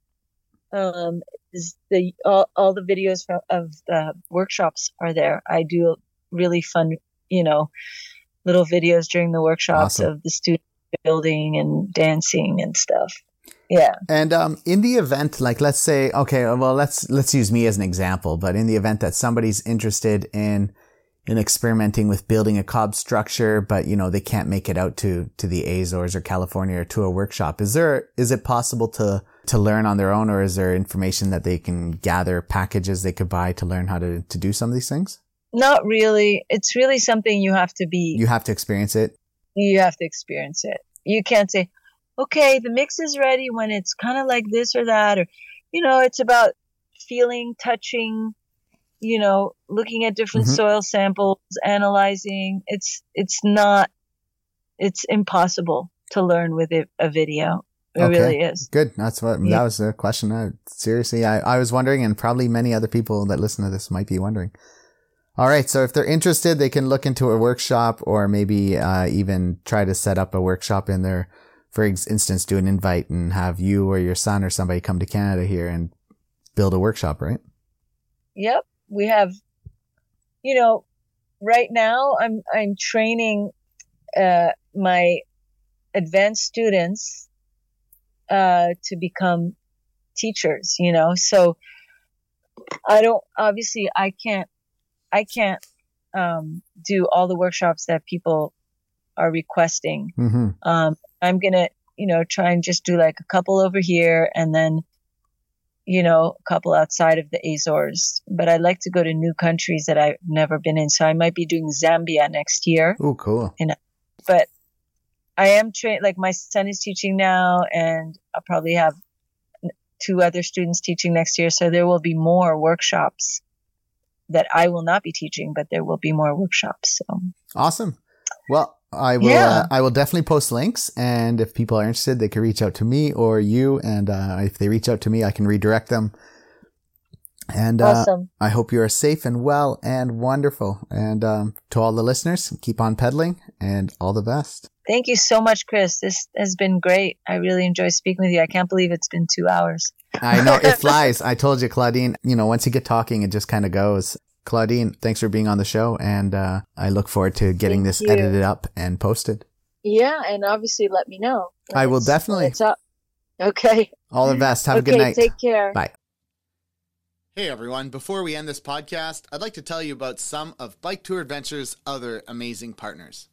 Is the all the videos of the workshops are there. I do really fun, you know, little videos during the workshops awesome. Of the student building and dancing and stuff. Yeah. And in the event, like, let's say, okay, well, let's use me as an example, but in the event that somebody's interested in experimenting with building a cob structure, but, you know, they can't make it out to the Azores or California or to a workshop, is it possible to learn on their own, or is there information that they can gather, packages they could buy to learn how to do some of these things? Not really. It's really something you have to experience it. You have to experience it. You can't say, okay, the mix is ready when it's kind of like this or that, or, you know, it's about feeling, touching, you know, looking at different mm-hmm. soil samples, analyzing. It's impossible to learn with a video. It okay. really is. Good. That's what, yeah. that was the question. I was wondering, and probably many other people that listen to this might be wondering. All right. So if they're interested, they can look into a workshop, or maybe even try to set up a workshop in their, for instance, do an invite and have you or your son or somebody come to Canada here and build a workshop, right? Yep. We have, you know, right now I'm training my advanced students to become teachers, you know. So I can't do all the workshops that people are requesting. Mm-hmm. I'm going to, you know, try and just do like a couple over here, and then, you know, a couple outside of the Azores. But I'd like to go to new countries that I've never been in. So I might be doing Zambia next year. Oh, cool. You know? But I am trained, like my son is teaching now, and I'll probably have 2 other students teaching next year. So there will be more workshops that I will not be teaching, but there will be more workshops. So awesome. Well, I will. Yeah. I will definitely post links, and if people are interested, they can reach out to me or you. And if they reach out to me, I can redirect them. And awesome. I hope you are safe and well and wonderful. And to all the listeners, keep on pedaling, and all the best. Thank you so much, Chris. This has been great. I really enjoy speaking with you. I can't believe it's been 2 hours. I know. It flies. I told you, Claudine, you know, once you get talking, it just kind of goes. Claudine, thanks for being on the show. And I look forward to getting this edited up and posted. Yeah. And obviously let me know. I will definitely. It's up. Okay. All the best. Have a good night. Take care. Bye. Hey, everyone. Before we end this podcast, I'd like to tell you about some of Bike Tour Adventure's other amazing partners.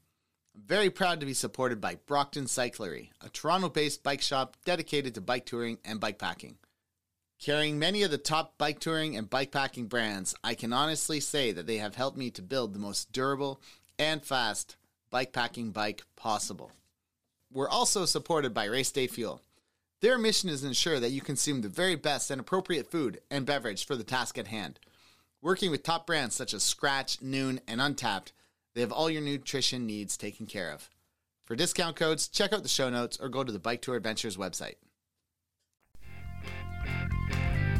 I'm very proud to be supported by Brockton Cyclery, a Toronto-based bike shop dedicated to bike touring and bike packing. Carrying many of the top bike touring and bike packing brands, I can honestly say that they have helped me to build the most durable and fast bike packing bike possible. We're also supported by Race Day Fuel. Their mission is to ensure that you consume the very best and appropriate food and beverage for the task at hand. Working with top brands such as Scratch, Noon, and Untapped, they have all your nutrition needs taken care of. For discount codes, check out the show notes or go to the Bike Tour Adventures website.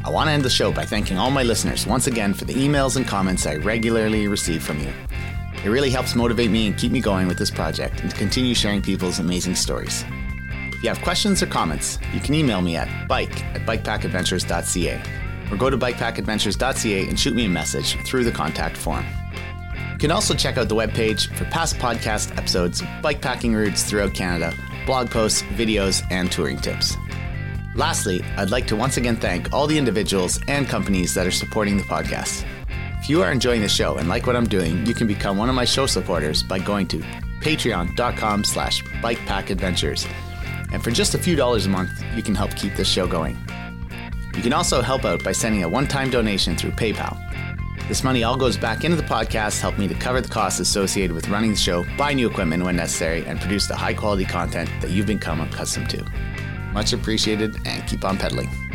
I want to end the show by thanking all my listeners once again for the emails and comments I regularly receive from you. It really helps motivate me and keep me going with this project and to continue sharing people's amazing stories. If you have questions or comments, you can email me at bike@bikepackadventures.ca or go to bikepackadventures.ca and shoot me a message through the contact form. You can also check out the webpage for past podcast episodes, bikepacking routes throughout Canada, blog posts, videos, and touring tips. Lastly, I'd like to once again thank all the individuals and companies that are supporting the podcast. If you are enjoying the show and like what I'm doing, you can become one of my show supporters by going to patreon.com/bikepackadventures. And for just a few dollars a month, you can help keep this show going. You can also help out by sending a one-time donation through PayPal. This money all goes back into the podcast, helping me to cover the costs associated with running the show, buy new equipment when necessary, and produce the high-quality content that you've become accustomed to. Much appreciated, and keep on pedaling.